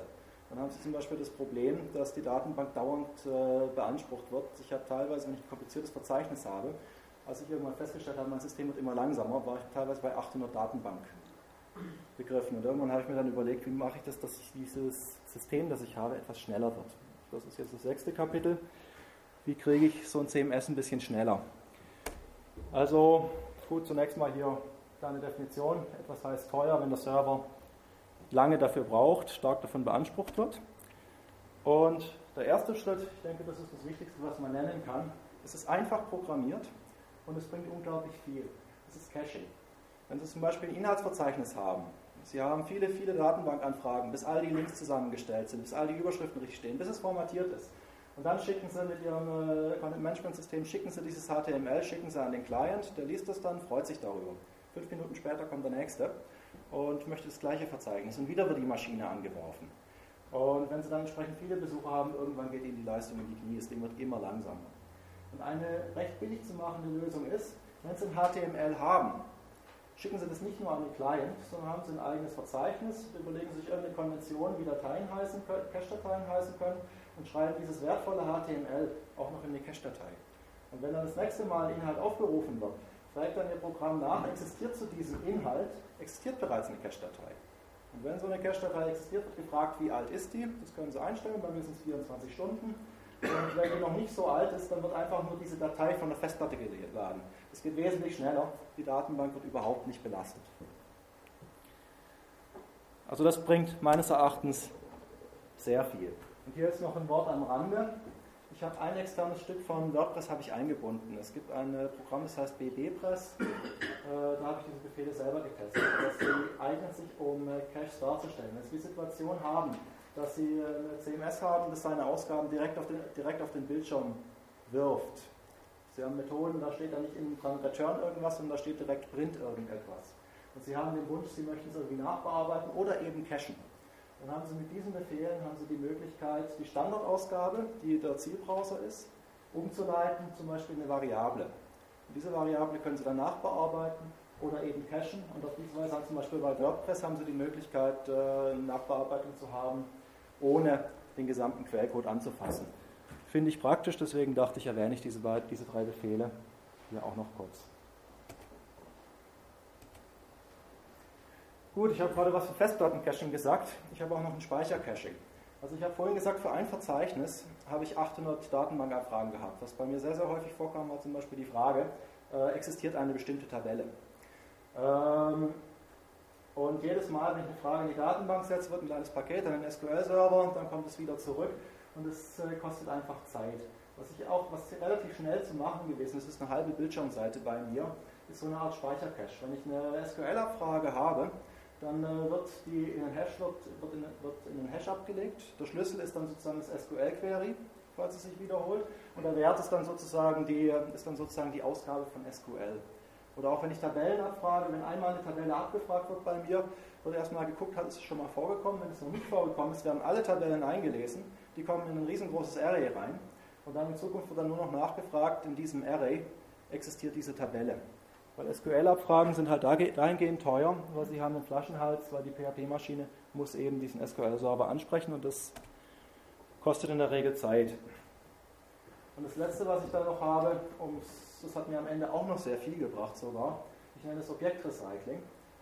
dann haben Sie zum Beispiel das Problem, dass die Datenbank dauernd beansprucht wird. Ich habe teilweise, wenn ich ein kompliziertes Verzeichnis habe, als ich irgendwann festgestellt habe, mein System wird immer langsamer, war ich teilweise bei 800 Datenbankbegriffen. Und irgendwann habe ich mir dann überlegt, wie mache ich das, dass ich dieses System, das ich habe, etwas schneller wird. Das ist jetzt das 6. Kapitel. Wie kriege ich so ein CMS ein bisschen schneller? Also gut, zunächst mal hier kleine Definition. Etwas heißt teuer, wenn der Server lange dafür braucht, stark davon beansprucht wird. Und der erste Schritt, ich denke, das ist das Wichtigste, was man nennen kann. Es ist einfach programmiert und es bringt unglaublich viel. Es ist Caching. Wenn Sie zum Beispiel ein Inhaltsverzeichnis haben, Sie haben viele, viele Datenbankanfragen, bis all die Links zusammengestellt sind, bis all die Überschriften richtig stehen, bis es formatiert ist. Und dann schicken Sie mit Ihrem Content-Management-System, schicken Sie dieses HTML, schicken Sie an den Client, der liest das dann, freut sich darüber. 5 Minuten später kommt der nächste. und möchte das gleiche Verzeichnis und wieder wird die Maschine angeworfen. Und wenn Sie dann entsprechend viele Besucher haben, irgendwann geht Ihnen die Leistung in die Knie, das Ding wird immer langsamer. Und eine recht billig zu machende Lösung ist, wenn Sie ein HTML haben, schicken Sie das nicht nur an den Client, sondern haben Sie ein eigenes Verzeichnis, überlegen sich irgendeine Konvention, wie Dateien heißen können, Cache-Dateien heißen können und schreiben dieses wertvolle HTML auch noch in eine Cache-Datei. Und wenn dann das nächste Mal ein Inhalt aufgerufen wird, fragt dann Ihr Programm nach, existiert zu diesem Inhalt, existiert bereits eine Cache-Datei. Und wenn so eine Cache-Datei existiert, wird gefragt, wie alt ist die? Das können Sie einstellen, bei mindestens 24 Stunden. Und wenn die noch nicht so alt ist, dann wird einfach nur diese Datei von der Festplatte geladen. Das geht wesentlich schneller. Die Datenbank wird überhaupt nicht belastet. Also das bringt meines Erachtens sehr viel. Und hier ist noch ein Wort am Rande. Ich habe ein externes Stück von WordPress habe ich eingebunden. Es gibt ein Programm, das heißt BBPress. Da habe ich diese Befehle selber getestet. Sie eignen sich, um Caches darzustellen. Wenn Sie die Situation haben, dass Sie eine CMS haben, das seine Ausgaben direkt auf den Bildschirm wirft. Sie haben Methoden, da steht da nicht innen dran Return irgendwas, sondern da steht direkt Print irgendetwas. Und Sie haben den Wunsch, Sie möchten es irgendwie nachbearbeiten oder eben cachen. Dann haben Sie mit diesen Befehlen haben Sie die Möglichkeit, die Standardausgabe, die der Zielbrowser ist, umzuleiten, zum Beispiel eine Variable. Und diese Variable können Sie dann nachbearbeiten oder eben cachen. Und auf diese Weise haben Sie zum Beispiel bei WordPress haben Sie die Möglichkeit, eine Nachbearbeitung zu haben, ohne den gesamten Quellcode anzufassen. Finde ich praktisch, deswegen dachte ich, erwähne ich diese drei Befehle hier auch noch kurz. Gut, ich habe gerade was für Festplatten-Caching gesagt. Ich habe auch noch ein Speicher-Caching. Also ich habe vorhin gesagt, für ein Verzeichnis habe ich 800 Datenbankanfragen gehabt. Was bei mir sehr, sehr häufig vorkam, war zum Beispiel die Frage, existiert eine bestimmte Tabelle? Und jedes Mal, wenn ich eine Frage in die Datenbank setze, wird ein kleines Paket an den SQL-Server und dann kommt es wieder zurück. Und es kostet einfach Zeit. Was relativ schnell zu machen gewesen ist, ist eine halbe Bildschirmseite bei mir, ist so eine Art Speichercache. Wenn ich eine SQL-Abfrage habe, dann wird die in den Hash, wird in den Hash abgelegt. Der Schlüssel ist dann sozusagen das SQL-Query, falls es sich wiederholt. Und der Wert ist dann sozusagen die Ausgabe von SQL. Oder auch wenn ich Tabellen abfrage, wenn einmal eine Tabelle abgefragt wird bei mir, wird erstmal geguckt, hat es schon mal vorgekommen. Wenn es noch nicht vorgekommen ist, werden alle Tabellen eingelesen. Die kommen in ein riesengroßes Array rein. Und dann in Zukunft wird dann nur noch nachgefragt, in diesem Array existiert diese Tabelle. Weil SQL-Abfragen sind halt dahingehend teuer, weil sie haben einen Flaschenhals, weil die PHP-Maschine muss eben diesen SQL-Server ansprechen und das kostet in der Regel Zeit. Und das Letzte, was ich da noch habe, das hat mir am Ende auch noch sehr viel gebracht sogar, ich nenne das Objektrecycling.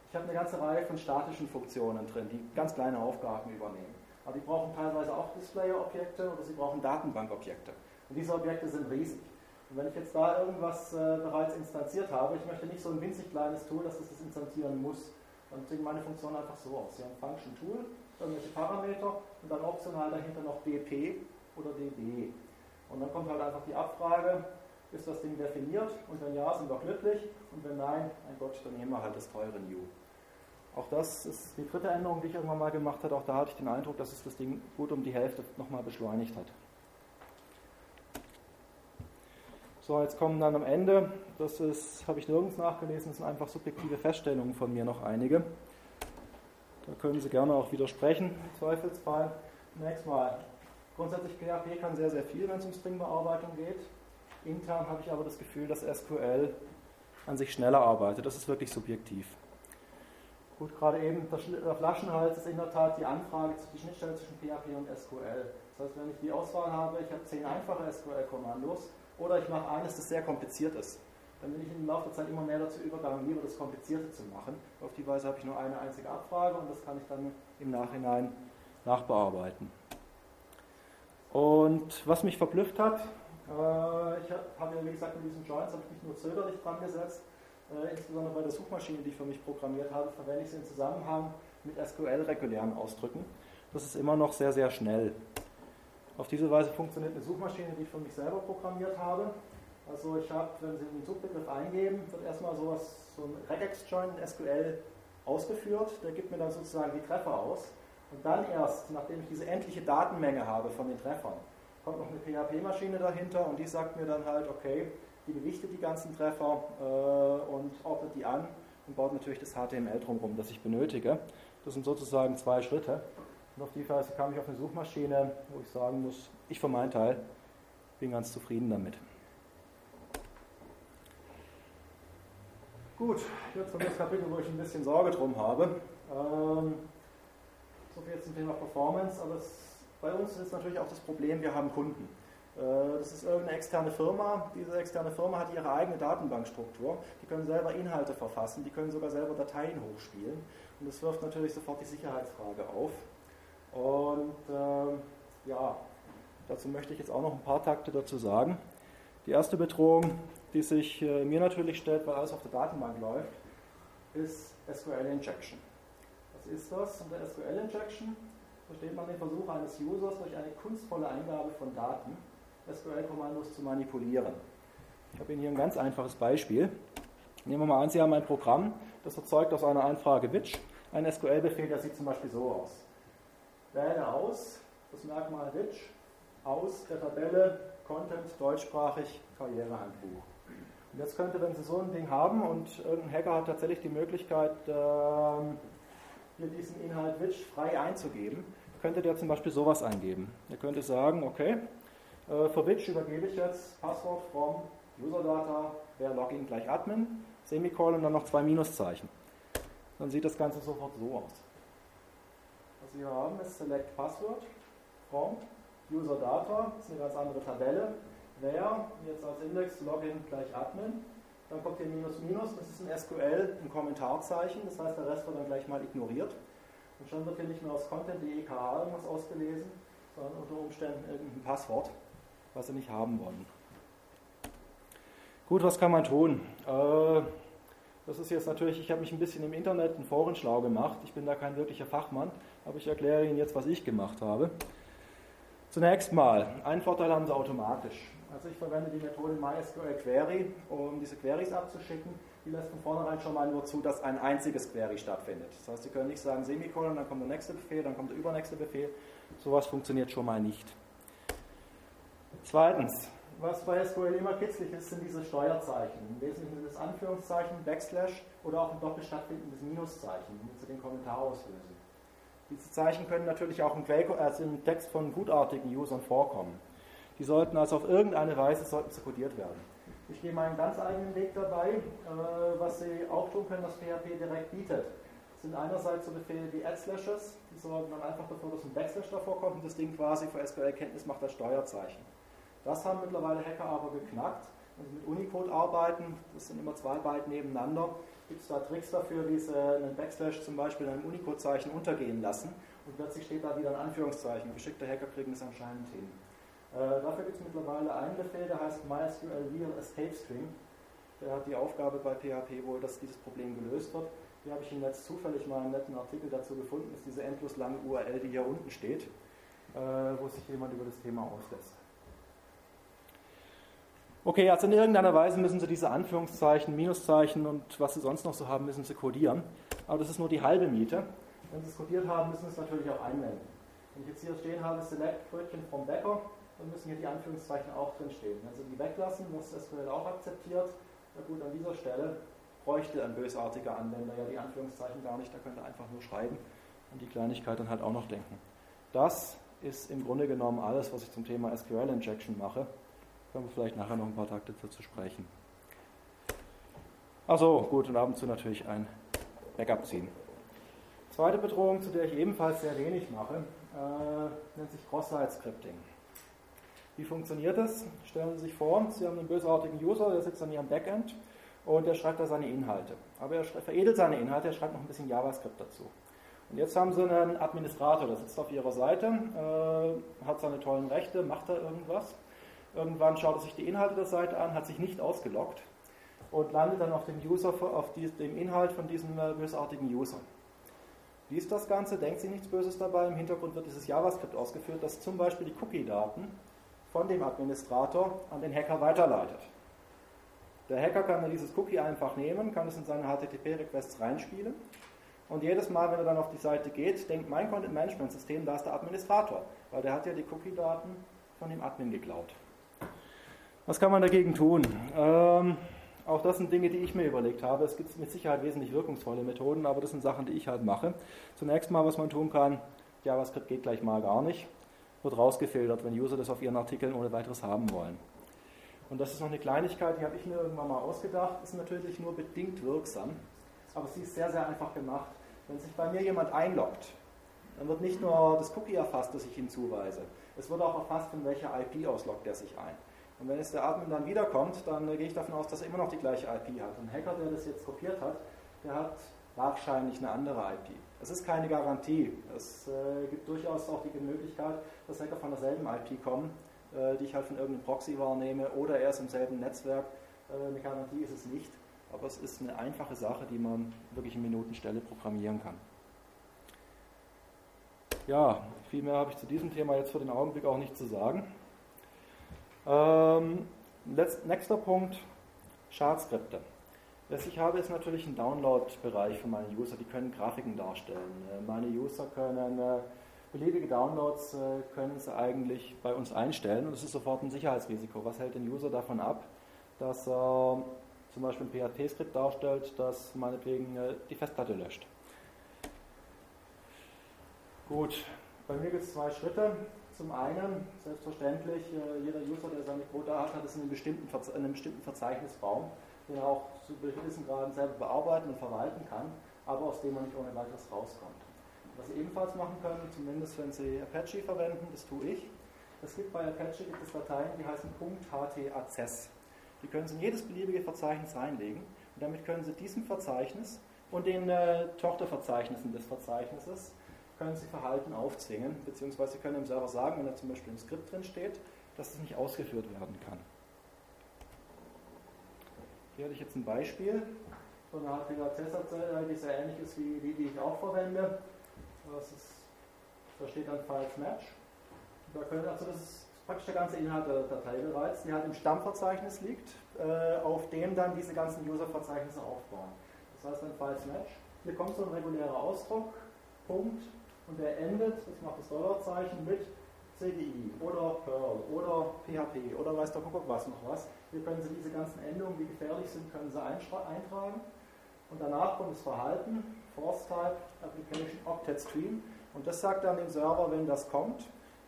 Ich habe eine ganze Reihe von statischen Funktionen drin, die ganz kleine Aufgaben übernehmen. Aber die brauchen teilweise auch Displayer-Objekte oder sie brauchen Datenbank-Objekte. Und diese Objekte sind riesig. Und wenn ich jetzt da irgendwas bereits instanziert habe, ich möchte nicht so ein winzig kleines Tool, dass es das instanzieren muss. Dann sieht meine Funktion einfach so aus. Sie haben Function Tool, irgendwelche Parameter und dann optional dahinter noch dp oder db. Und dann kommt halt einfach die Abfrage, ist das Ding definiert? Und wenn ja, sind wir glücklich. Und wenn nein, mein Gott, dann nehmen wir halt das teure New. Auch das ist die dritte Änderung, die ich irgendwann mal gemacht habe. Auch da hatte ich den Eindruck, dass es das Ding gut um die Hälfte nochmal beschleunigt hat. So, jetzt kommen dann am Ende, habe ich nirgends nachgelesen, das sind einfach subjektive Feststellungen von mir noch einige. Da können Sie gerne auch widersprechen, im Zweifelsfall. Nächstes Mal. Grundsätzlich PHP kann sehr, sehr viel, wenn es um Stringbearbeitung geht. Intern habe ich aber das Gefühl, dass SQL an sich schneller arbeitet. Das ist wirklich subjektiv. Gut, gerade eben, der Flaschenhals ist in der Tat die Anfrage, die Schnittstelle zwischen PHP und SQL. Das heißt, wenn ich die Auswahl habe, ich habe 10 einfache SQL-Kommandos, oder ich mache eines, das sehr kompliziert ist. Dann bin ich im Laufe der Zeit immer mehr dazu übergegangen, lieber das Komplizierte zu machen. Auf die Weise habe ich nur eine einzige Abfrage und das kann ich dann im Nachhinein nachbearbeiten. Und was mich verblüfft hat, ich habe ja wie gesagt mit diesen Joins habe ich mich nur zögerlich dran gesetzt. Insbesondere bei der Suchmaschine, die ich für mich programmiert habe, verwende ich sie im Zusammenhang mit SQL-regulären Ausdrücken. Das ist immer noch sehr, sehr schnell. Auf diese Weise funktioniert eine Suchmaschine, die ich für mich selber programmiert habe. Also ich habe, wenn Sie den Suchbegriff eingeben, wird erstmal so ein Regex-Join in SQL ausgeführt. Der gibt mir dann sozusagen die Treffer aus. Und dann erst, nachdem ich diese endliche Datenmenge habe von den Treffern, kommt noch eine PHP-Maschine dahinter und die sagt mir dann halt, okay, die gewichtet die ganzen Treffer und ordnet die an. und baut natürlich das HTML drumherum, das ich benötige. Das sind sozusagen zwei Schritte. Und auf die Weise kam ich auf eine Suchmaschine, wo ich sagen muss, ich für meinen Teil bin ganz zufrieden damit. Gut, jetzt haben wir das Kapitel, wo ich ein bisschen Sorge drum habe. So viel jetzt zum Thema Performance, aber bei uns ist natürlich auch das Problem, wir haben Kunden. Das ist irgendeine externe Firma. Diese externe Firma hat ihre eigene Datenbankstruktur. Die können selber Inhalte verfassen, die können sogar selber Dateien hochspielen. Und das wirft natürlich sofort die Sicherheitsfrage auf. Und ja, dazu möchte ich jetzt auch noch ein paar Takte dazu sagen. Die erste Bedrohung, die sich mir natürlich stellt, weil alles auf der Datenbank läuft, ist SQL-Injection. Was ist das? Unter SQL-Injection versteht man den Versuch eines Users, durch eine kunstvolle Eingabe von Daten SQL-Kommandos zu manipulieren. Ich habe Ihnen hier ein ganz einfaches Beispiel. Nehmen wir mal an, Sie haben ein Programm, das erzeugt aus einer Anfrage Witch einen SQL-Befehl, der sieht zum Beispiel so aus. Wähle aus, das Merkmal Witch, aus der Tabelle Content, deutschsprachig, Karrierehandbuch. Und jetzt könnte, wenn Sie so ein Ding haben und irgendein Hacker hat tatsächlich die Möglichkeit, hier diesen Inhalt Witch frei einzugeben, könnte der zum Beispiel sowas eingeben. Der könnte sagen, okay, für Witch übergebe ich jetzt Passwort from Userdata, wer Login gleich Admin, Semikolon und dann noch 2 Minuszeichen. Dann sieht das Ganze sofort so aus. Was wir hier haben ist Select Password from Userdata, das ist eine ganz andere Tabelle, wer jetzt als Index Login gleich Admin, dann kommt hier Minus Minus, das ist ein SQL, ein Kommentarzeichen, das heißt der Rest wird dann gleich mal ignoriert und schon wird hier nicht mehr aus Content.de KH irgendwas ausgelesen, sondern unter Umständen irgendein Passwort, was sie nicht haben wollen. Gut, was kann man tun? Das ist jetzt natürlich, ich habe mich ein bisschen im Internet und Foren schlau gemacht, ich bin da kein wirklicher Fachmann, aber ich erkläre Ihnen jetzt, was ich gemacht habe. Zunächst mal, einen Vorteil haben sie automatisch. Also ich verwende die Methode MySQL-Query, um diese Queries abzuschicken. Die lässt von vornherein schon mal nur zu, dass ein einziges Query stattfindet. Das heißt, Sie können nicht sagen Semikolon, dann kommt der nächste Befehl, dann kommt der übernächste Befehl. Sowas funktioniert schon mal nicht. Zweitens, was bei SQL immer kitzlig ist, sind diese Steuerzeichen. Im Wesentlichen sind das Anführungszeichen, Backslash oder auch ein doppelt stattfindendes Minuszeichen, damit Sie den Kommentar auslösen. Diese Zeichen können natürlich auch im Text von gutartigen Usern vorkommen. Die sollten also auf irgendeine Weise kodiert werden. Ich gehe meinen ganz eigenen Weg dabei. Was Sie auch tun können, was PHP direkt bietet, sind einerseits so Befehle wie Add-Slashes, die sorgen dann einfach dafür, dass ein Backslash davor kommt und das Ding quasi für SQL-Kenntnis macht das Steuerzeichen. Das haben mittlerweile Hacker aber geknackt. Wenn Sie mit Unicode arbeiten, das sind immer 2 Byte nebeneinander, gibt es da Tricks dafür, wie Sie einen Backslash zum Beispiel in einem Unicode-Zeichen untergehen lassen und plötzlich steht da wieder ein Anführungszeichen. Geschickte Hacker kriegen das anscheinend hin. Dafür gibt es mittlerweile einen Befehl, der heißt MySQL Real Escape String. Der hat die Aufgabe bei PHP wohl, dass dieses Problem gelöst wird. Hier habe ich im Netz zufällig mal einen netten Artikel dazu gefunden, ist diese endlos lange URL, die hier unten steht, wo sich jemand über das Thema auslässt. Okay, also in irgendeiner Weise müssen Sie diese Anführungszeichen, Minuszeichen und was Sie sonst noch so haben, müssen Sie kodieren. Aber das ist nur die halbe Miete. Wenn Sie es kodiert haben, müssen Sie es natürlich auch einwenden. Wenn ich jetzt hier stehen habe, Select Brötchen vom Bäcker, dann müssen hier die Anführungszeichen auch drin stehen. Wenn Sie die weglassen, muss das SQL auch akzeptiert. Na gut, an dieser Stelle bräuchte ein bösartiger Anwender ja die Anführungszeichen gar nicht. Da könnte er einfach nur schreiben und die Kleinigkeit dann halt auch noch denken. Das ist im Grunde genommen alles, was ich zum Thema SQL-Injection mache. Können wir vielleicht nachher noch ein paar Takte dazu sprechen. Achso, gut, und ab und zu natürlich ein Backup ziehen. Zweite Bedrohung, zu der ich ebenfalls sehr wenig mache, nennt sich Cross-Site-Scripting. Wie funktioniert das? Stellen Sie sich vor, Sie haben einen bösartigen User, der sitzt an Ihrem Backend und der schreibt da seine Inhalte. Aber er veredelt seine Inhalte, er schreibt noch ein bisschen JavaScript dazu. Und jetzt haben Sie einen Administrator, der sitzt auf Ihrer Seite, hat seine tollen Rechte, macht da irgendwas. Irgendwann schaut er sich die Inhalte der Seite an, hat sich nicht ausgeloggt und landet dann auf dem User, auf dem Inhalt von diesem bösartigen User. Liest das Ganze, denkt sich nichts Böses dabei, im Hintergrund wird dieses JavaScript ausgeführt, das zum Beispiel die Cookie-Daten von dem Administrator an den Hacker weiterleitet. Der Hacker kann dann dieses Cookie einfach nehmen, kann es in seine HTTP-Requests reinspielen und jedes Mal, wenn er dann auf die Seite geht, denkt mein Content-Management-System, da ist der Administrator, weil der hat ja die Cookie-Daten von dem Admin geklaut. Was kann man dagegen tun? Auch das sind Dinge, die ich mir überlegt habe. Es gibt mit Sicherheit wesentlich wirkungsvolle Methoden, aber das sind Sachen, die ich halt mache. Zunächst mal, was man tun kann, JavaScript geht gleich mal gar nicht, wird rausgefiltert, wenn User das auf ihren Artikeln ohne weiteres haben wollen. Und das ist noch eine Kleinigkeit, die habe ich mir irgendwann mal ausgedacht, ist natürlich nur bedingt wirksam, aber sie ist sehr, sehr einfach gemacht. Wenn sich bei mir jemand einloggt, dann wird nicht nur das Cookie erfasst, das ich hinzuweise, es wird auch erfasst, von welcher IP ausloggt er sich ein. Und wenn es der Admin dann wiederkommt, dann gehe ich davon aus, dass er immer noch die gleiche IP hat. Ein Hacker, der das jetzt kopiert hat, der hat wahrscheinlich eine andere IP. Das ist keine Garantie. Es gibt durchaus auch die Möglichkeit, dass Hacker von derselben IP kommen, die ich halt von irgendeinem Proxy wahrnehme, oder er ist im selben Netzwerk. Eine Garantie ist es nicht, aber es ist eine einfache Sache, die man wirklich in Minutenstelle programmieren kann. Ja, viel mehr habe ich zu diesem Thema jetzt für den Augenblick auch nicht zu sagen. Nächster Punkt, Schadzskripte. Was ich habe, ist natürlich ein Download-Bereich für meine User, die können Grafiken darstellen. Meine User können beliebige Downloads können sie eigentlich bei uns einstellen und es ist sofort ein Sicherheitsrisiko. Was hält den User davon ab, dass er zum Beispiel ein PHP-Skript darstellt, das meinetwegen die Festplatte löscht? Gut, bei mir gibt es zwei Schritte. Zum einen, selbstverständlich, jeder User, der seine Quote hat, hat es in einem bestimmten Verzeichnisbaum, den er auch zu gewissen Graden selber bearbeiten und verwalten kann, aber aus dem man nicht ohne weiteres rauskommt. Was Sie ebenfalls machen können, zumindest wenn Sie Apache verwenden, das tue ich. Es gibt bei Apache Dateien, die heißen .htaccess. Die können Sie in jedes beliebige Verzeichnis reinlegen und damit können Sie diesem Verzeichnis und den Tochterverzeichnissen des Verzeichnisses können Sie Verhalten aufzwingen, beziehungsweise können dem Server sagen, wenn da zum Beispiel im Skript drin steht, dass es nicht ausgeführt werden kann. Hier hatte ich jetzt ein Beispiel von einer HTTP-Access-Datei, die sehr ähnlich ist wie die, die ich auch verwende. Da steht dann Files Match. Das ist praktisch der ganze Inhalt der Datei bereits, die halt im Stammverzeichnis liegt, auf dem dann diese ganzen User-Verzeichnisse aufbauen. Das heißt dann Files Match. Hier kommt so ein regulärer Ausdruck, Punkt, und der endet, ich mache das $-Zeichen, mit CDI oder Perl oder PHP oder weiß der Kuckuck was noch was. Hier können Sie diese ganzen Endungen, die gefährlich sind, können Sie eintragen. Und danach kommt das Verhalten, Force Type, Application, Octet Stream. Und das sagt dann dem Server, wenn das kommt,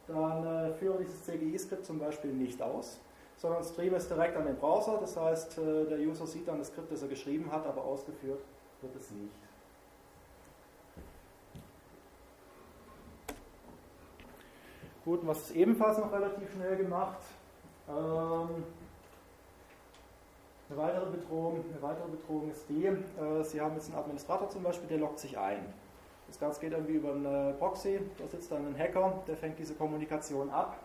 dann führe dieses CGI-Skript zum Beispiel nicht aus, sondern streame es direkt an den Browser. Das heißt, der User sieht dann das Skript, das er geschrieben hat, aber ausgeführt wird es nicht. Gut, und was ist ebenfalls noch relativ schnell gemacht? Eine weitere Bedrohung ist die, Sie haben jetzt einen Administrator zum Beispiel, der loggt sich ein. Das Ganze geht irgendwie über einen Proxy, da sitzt dann ein Hacker, der fängt diese Kommunikation ab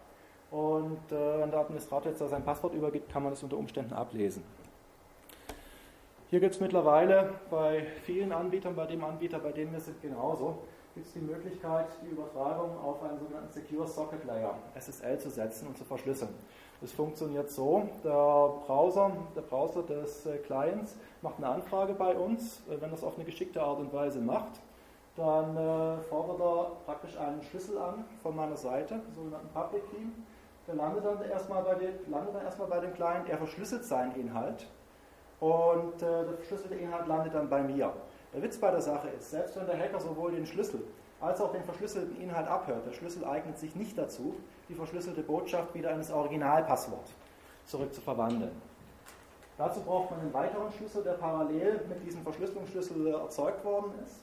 und wenn der Administrator jetzt da sein Passwort übergibt, kann man das unter Umständen ablesen. Hier gibt es mittlerweile bei vielen Anbietern, bei dem Anbieter, bei dem wir sind genauso, gibt es die Möglichkeit, die Übertragung auf einen sogenannten Secure Socket Layer, SSL, zu setzen und zu verschlüsseln. Das funktioniert so, der Browser des Clients macht eine Anfrage bei uns, wenn er es auf eine geschickte Art und Weise macht, dann fordert er praktisch einen Schlüssel an von meiner Seite, einen sogenannten Public Key, der landet dann erstmal bei dem Client, er verschlüsselt seinen Inhalt und der verschlüsselte Inhalt landet dann bei mir. Der Witz bei der Sache ist, selbst wenn der Hacker sowohl den Schlüssel als auch den verschlüsselten Inhalt abhört, der Schlüssel eignet sich nicht dazu, die verschlüsselte Botschaft wieder in das Originalpasswort zurückzuverwandeln. Dazu braucht man einen weiteren Schlüssel, der parallel mit diesem Verschlüsselungsschlüssel erzeugt worden ist.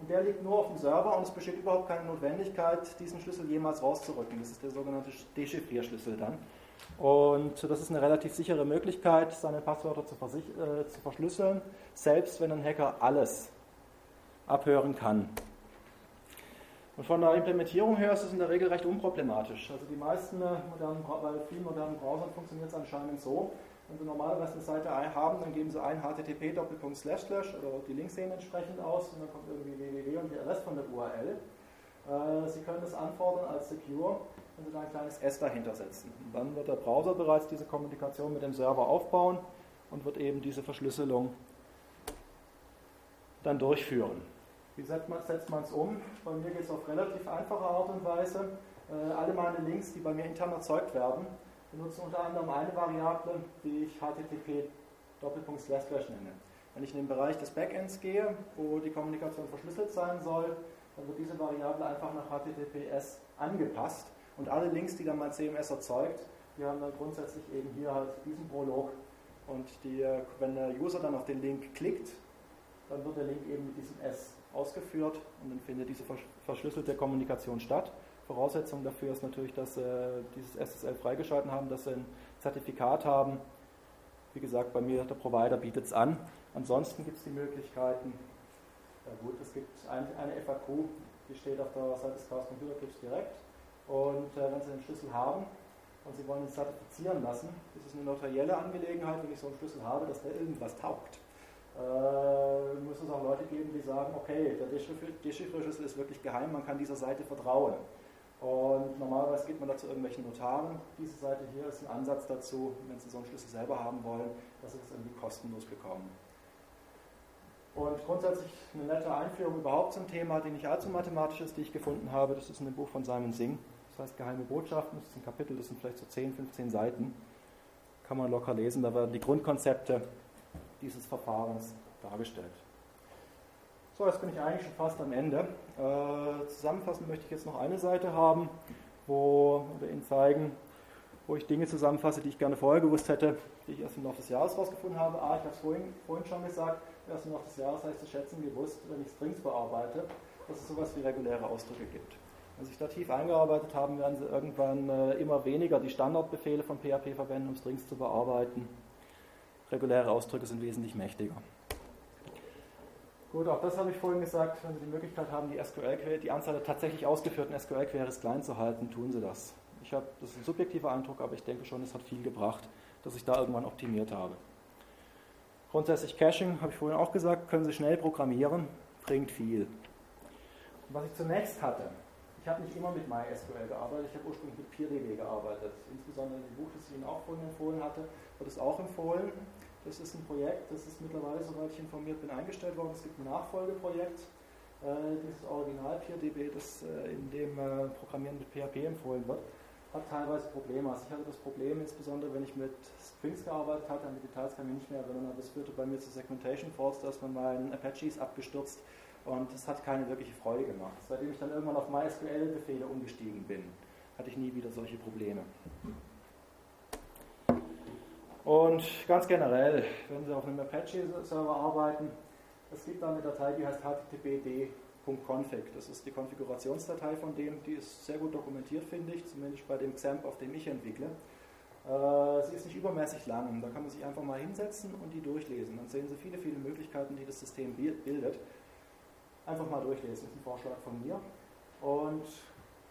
Und der liegt nur auf dem Server und es besteht überhaupt keine Notwendigkeit, diesen Schlüssel jemals rauszurücken. Das ist der sogenannte Dechiffrierschlüssel dann. Und das ist eine relativ sichere Möglichkeit, seine Passwörter zu verschlüsseln, selbst wenn ein Hacker alles abhören kann. Und von der Implementierung her ist es in der Regel recht unproblematisch. Also bei vielen modernen Browsern funktioniert es anscheinend so, wenn Sie normalerweise eine Seite haben, dann geben Sie ein http:// oder die Links sehen entsprechend aus und dann kommt irgendwie www und der Rest von der URL. Sie können das anfordern als secure, wenn Sie da ein kleines S dahinter setzen. Und dann wird der Browser bereits diese Kommunikation mit dem Server aufbauen und wird eben diese Verschlüsselung dann durchführen. Wie setzt man es um? Bei mir geht es auf relativ einfache Art und Weise. Alle meine Links, die bei mir intern erzeugt werden, benutzen unter anderem eine Variable, die ich HTTP Doppelpunkt// nenne. Wenn ich in den Bereich des Backends gehe, wo die Kommunikation verschlüsselt sein soll, dann wird diese Variable einfach nach HTTPS angepasst und alle Links, die dann mein CMS erzeugt, die haben dann grundsätzlich eben hier halt diesen Prolog und wenn der User dann auf den Link klickt, dann wird der Link eben mit diesem S ausgeführt und dann findet diese verschlüsselte Kommunikation statt. Voraussetzung dafür ist natürlich, dass dieses SSL freigeschalten haben, dass sie ein Zertifikat haben. Wie gesagt, bei mir der Provider bietet es an. Ansonsten gibt es die Möglichkeiten, ja gut, es gibt eine FAQ, die steht auf der Seite des Chaos Computer Clubs direkt und wenn Sie den Schlüssel haben und Sie wollen ihn zertifizieren lassen, ist es eine notarielle Angelegenheit, wenn ich so einen Schlüssel habe, dass der irgendwas taugt. Muss es auch Leute geben, die sagen, okay, der Dechiffrierschlüssel ist wirklich geheim, man kann dieser Seite vertrauen. Und normalerweise geht man dazu irgendwelchen Notaren. Diese Seite hier ist ein Ansatz dazu, wenn Sie so einen Schlüssel selber haben wollen, dass Sie das irgendwie kostenlos bekommen. Und grundsätzlich eine nette Einführung überhaupt zum Thema, die nicht allzu mathematisch ist, die ich gefunden habe. Das ist in dem Buch von Simon Singh. Das heißt Geheime Botschaften. Das ist ein Kapitel, das sind vielleicht so 10, 15 Seiten. Kann man locker lesen. Da werden die Grundkonzepte dieses Verfahrens dargestellt. So, jetzt bin ich eigentlich schon fast am Ende. Zusammenfassend möchte ich jetzt noch eine Seite haben, oder Ihnen zeigen, wo ich Dinge zusammenfasse, die ich gerne vorher gewusst hätte, die ich erst im Laufe des Jahres rausgefunden habe. Ich habe es vorhin schon gesagt, erst im Laufe des Jahres habe ich zu schätzen gewusst, wenn ich Strings bearbeite, dass es sowas wie reguläre Ausdrücke gibt. Wenn Sie sich da tief eingearbeitet haben, werden Sie irgendwann immer weniger die Standardbefehle von PHP verwenden, um Strings zu bearbeiten. Reguläre Ausdrücke sind wesentlich mächtiger. Gut, auch das habe ich vorhin gesagt, wenn Sie die Möglichkeit haben, die Anzahl der tatsächlich ausgeführten SQL-Queries klein zu halten, tun Sie das. Das ist ein subjektiver Eindruck, aber ich denke schon, es hat viel gebracht, dass ich da irgendwann optimiert habe. Grundsätzlich Caching, habe ich vorhin auch gesagt, können Sie schnell programmieren, bringt viel. Und was ich zunächst hatte, ich habe nicht immer mit MySQL gearbeitet, ich habe ursprünglich mit PeerDB gearbeitet. Insbesondere in dem Buch, das ich Ihnen auch vorhin empfohlen hatte, wird es auch empfohlen. Das ist ein Projekt, das ist mittlerweile, soweit ich informiert bin, eingestellt worden. Es gibt ein Nachfolgeprojekt, dieses Original PeerDB, das in dem Programmieren mit PHP empfohlen wird, hat teilweise Probleme. Also ich hatte das Problem, insbesondere wenn ich mit Strings gearbeitet hatte, an die Details kann ich mich nicht mehr erinnern, aber das führte bei mir zu Segmentation Faults, da ist man meinen Apaches abgestürzt und das hat keine wirkliche Freude gemacht. Seitdem ich dann irgendwann auf MySQL-Befehle umgestiegen bin, hatte ich nie wieder solche Probleme. Und ganz generell, wenn Sie auf einem Apache-Server arbeiten, es gibt da eine Datei, die heißt httpd.config. Das ist die Konfigurationsdatei von dem, die ist sehr gut dokumentiert, finde ich, zumindest bei dem XAMPP, auf dem ich entwickle. Sie ist nicht übermäßig lang, da kann man sich einfach mal hinsetzen und die durchlesen. Dann sehen Sie viele, viele Möglichkeiten, die das System bildet. Einfach mal durchlesen, das ist ein Vorschlag von mir. Und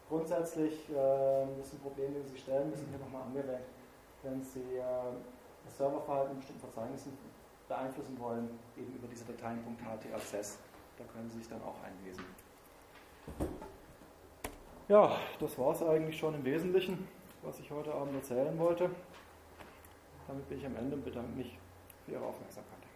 grundsätzlich, das ist ein Problem, den Sie stellen müssen, hier nochmal angewendet. Wenn Sie das Serververhalten in bestimmten Verzeichnissen beeinflussen wollen, eben über diese Dateien.htaccess, da können Sie sich dann auch einlesen. Ja, das war es eigentlich schon im Wesentlichen, was ich heute Abend erzählen wollte. Damit bin ich am Ende und bedanke mich für Ihre Aufmerksamkeit.